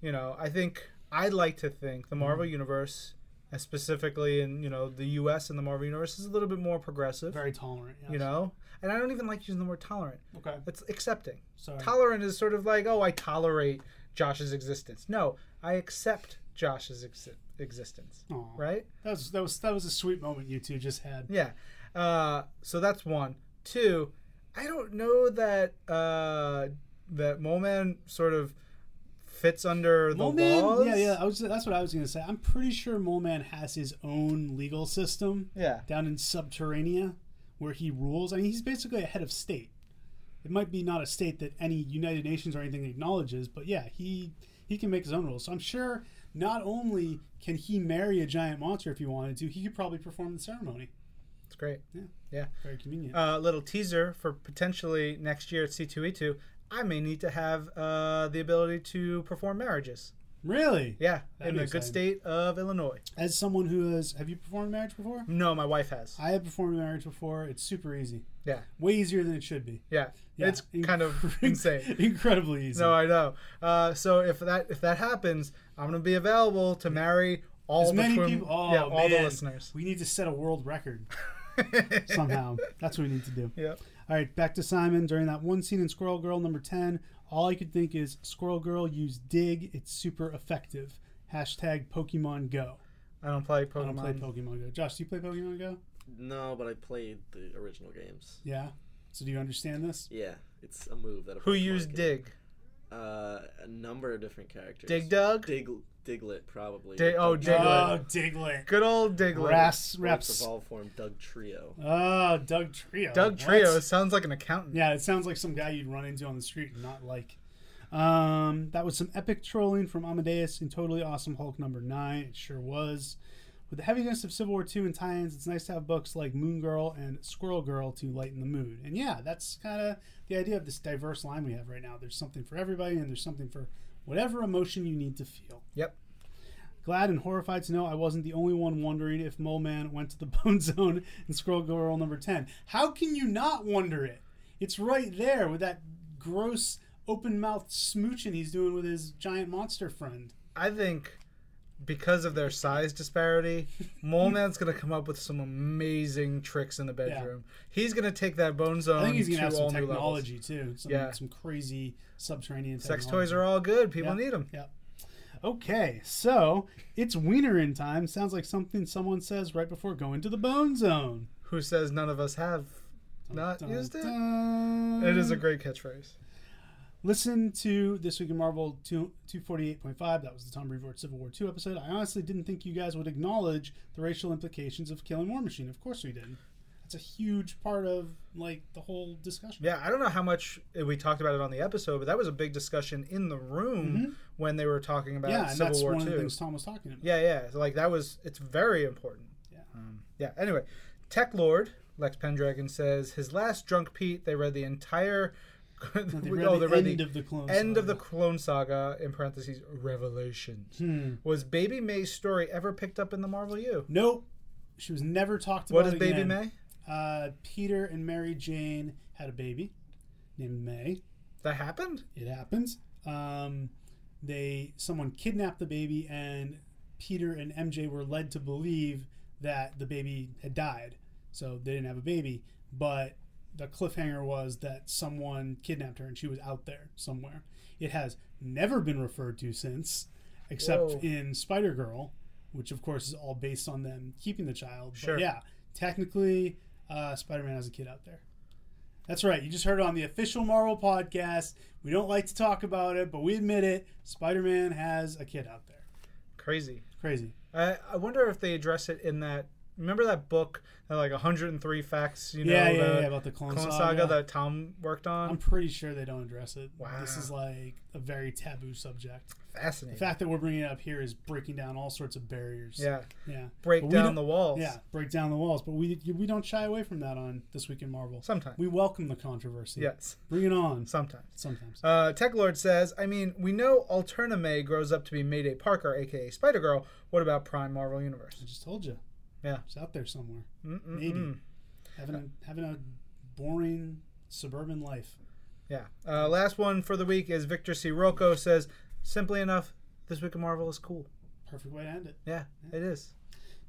you know, I think I'd like to think the Marvel mm-hmm. Universe, specifically in, you know, the U S and the Marvel Universe, is a little bit more progressive. Very tolerant, yes. You know? And I don't even like using the word tolerant. Okay. It's accepting. Sorry. Tolerant is sort of like, oh, I tolerate Josh's existence. No, I accept Josh's ex- existence. Aww. Right? That was, that was that was a sweet moment you two just had. Yeah. Uh, so that's one. Two, I don't know that uh, that Mole Man sort of fits under the Mole Man, laws. Yeah, yeah. I was, that's what I was going to say. I'm pretty sure Mole Man has his own legal system. Yeah. Down in Subterranea, where he rules. I mean, he's basically a head of state. It might be not a state that any United Nations or anything acknowledges, but yeah, he he can make his own rules. So I'm sure not only can he marry a giant monster if he wanted to, he could probably perform the ceremony. It's great. Yeah. Yeah. Very convenient. A uh, little teaser for potentially next year at C two E two. I may need to have uh, the ability to perform marriages. Really? Yeah, that'd in the good state of Illinois. As someone who has, have you performed marriage before? No, my wife has. I have performed marriage before. It's super easy. Yeah. Way easier than it should be. Yeah. yeah. It's Inc- kind of insane. Incredibly easy. No, I know. Uh, so if that if that happens, I'm going to be available to marry all, between, many people, oh, yeah, all the listeners. We need to set a world record somehow. That's what we need to do. Yep. All right, back to Simon. During that one scene in Squirrel Girl number ten, all I could think is, Squirrel Girl, use Dig. It's super effective. Hashtag Pokemon Go. I don't play Pokemon. I don't play Pokemon Go. Josh, do you play Pokemon Go? No, but I played the original games. Yeah? So do you understand this? Yeah. It's a move that a Who Pokemon used can. Dig? Uh, a number of different characters. Dig Dug? Dig, Diglett, probably. Dig, oh, Diglett. Oh, Diglett. Good old Diglett. Raps. Raps. Of all form, Doug Trio. Oh, Doug Trio. Doug what? Trio sounds like an accountant. Yeah, it sounds like some guy you'd run into on the street and not like. Um, that was some epic trolling from Amadeus in Totally Awesome Hulk number nine. It sure was. With the heaviness of Civil War two and tie-ins, it's nice to have books like Moon Girl and Squirrel Girl to lighten the mood. And yeah, that's kind of the idea of this diverse line we have right now. There's something for everybody, and there's something for whatever emotion you need to feel. Yep. Glad and horrified to know I wasn't the only one wondering if Mole Man went to the Bone Zone in Squirrel Girl number ten. How can you not wonder it? It's right there with that gross open-mouthed smooching he's doing with his giant monster friend. I think, because of their size disparity, Mole Man's going to come up with some amazing tricks in the bedroom. Yeah. He's going to take that Bone Zone to all new levels. I think he's going to have some technology, too. Some, yeah. some crazy subterranean technology. Sex toys are all good. People yep. need them. Yep. Okay, so it's wiener in time. Sounds like something someone says right before going to the Bone Zone. Who says none of us have dun, not dun, used dun. it? It is a great catchphrase. Listen to This Week in Marvel two forty-eight point five. That was the Tom Brevoort Civil War two episode. I honestly didn't think you guys would acknowledge the racial implications of Killing War Machine. Of course we didn't. That's a huge part of, like, the whole discussion. Yeah, I don't know how much we talked about it on the episode, but that was a big discussion in the room mm-hmm. when they were talking about yeah, Civil War two. Yeah, and that's one two. Of the things Tom was talking about. Yeah, yeah. So, like, that was, it's very important. Yeah. Um, yeah, anyway. Tech Lord, Lex Pendragon, says, his last Drunk Pete, they read the entire... no, they read oh, the they end the of the Clone End saga. of the Clone Saga, in parentheses, Revelations. Hmm. Was Baby May's story ever picked up in the Marvel U? Nope. She was never talked about. What is Baby again. May? Uh, Peter and Mary Jane had a baby named May. That happened? It happens. Um, they someone kidnapped the baby, and Peter and M J were led to believe that the baby had died. So they didn't have a baby, but the cliffhanger was that someone kidnapped her and she was out there somewhere. It has never been referred to since, except Whoa. in Spider-Girl, which, of course, is all based on them keeping the child. But sure. yeah, technically, uh, Spider-Man has a kid out there. That's right. You just heard it on the official Marvel podcast. We don't like to talk about it, but we admit it. Spider-Man has a kid out there. Crazy. Crazy. I, I wonder if they address it in that. Remember that book, like one hundred and three Facts, you know, yeah, yeah, the yeah, about the Clone, clone Saga, saga that Tom worked on? I'm pretty sure they don't address it. Wow. This is like a very taboo subject. Fascinating. The fact that we're bringing it up here is breaking down all sorts of barriers. Yeah. Yeah. Break down the walls. Yeah, break down the walls. But we we don't shy away from that on This Week in Marvel. Sometimes. We welcome the controversy. Yes. Bring it on. Sometimes. Sometimes. Uh, Tech Lord says, I mean, we know Alterna May grows up to be Mayday Parker, a k a. Spider-Girl. What about Prime Marvel Universe? I just told you. Yeah, it's out there somewhere. Mm-mm-mm. Maybe having a, having a boring suburban life. Yeah. Uh, last one for the week is Victor C. Rocco says, simply enough, This Week of Marvel is cool. Perfect way to end it. Yeah, yeah. It is.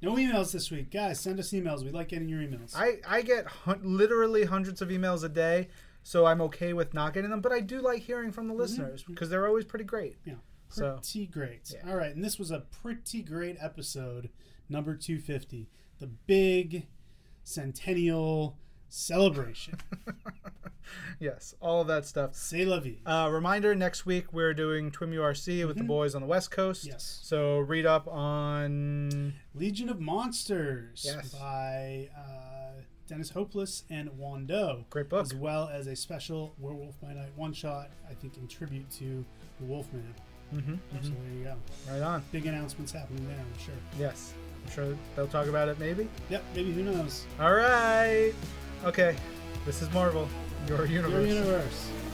No emails this week, guys. Send us emails. We like getting your emails. I I get hun- literally hundreds of emails a day, so I'm okay with not getting them. But I do like hearing from the listeners because mm-hmm. they're always pretty great. Yeah, pretty so, great. Yeah. All right, and this was a pretty great episode. Number two fifty, the big centennial celebration. Yes, all of that stuff. C'est la vie. Uh, reminder, next week we're doing T W I M U R C with mm-hmm. the boys on the West Coast. Yes. So read up on... Legion of Monsters yes. by uh, Dennis Hopeless and Wando. Great book. As well as a special Werewolf by Night one-shot, I think, in tribute to the Wolfman. Mm-hmm. So there you go. Right on. Big announcements happening there, I'm sure. Yes. I'm sure they'll talk about it, maybe? Yep, maybe. Who knows? All right. Okay. This is Marvel, your universe. Your universe.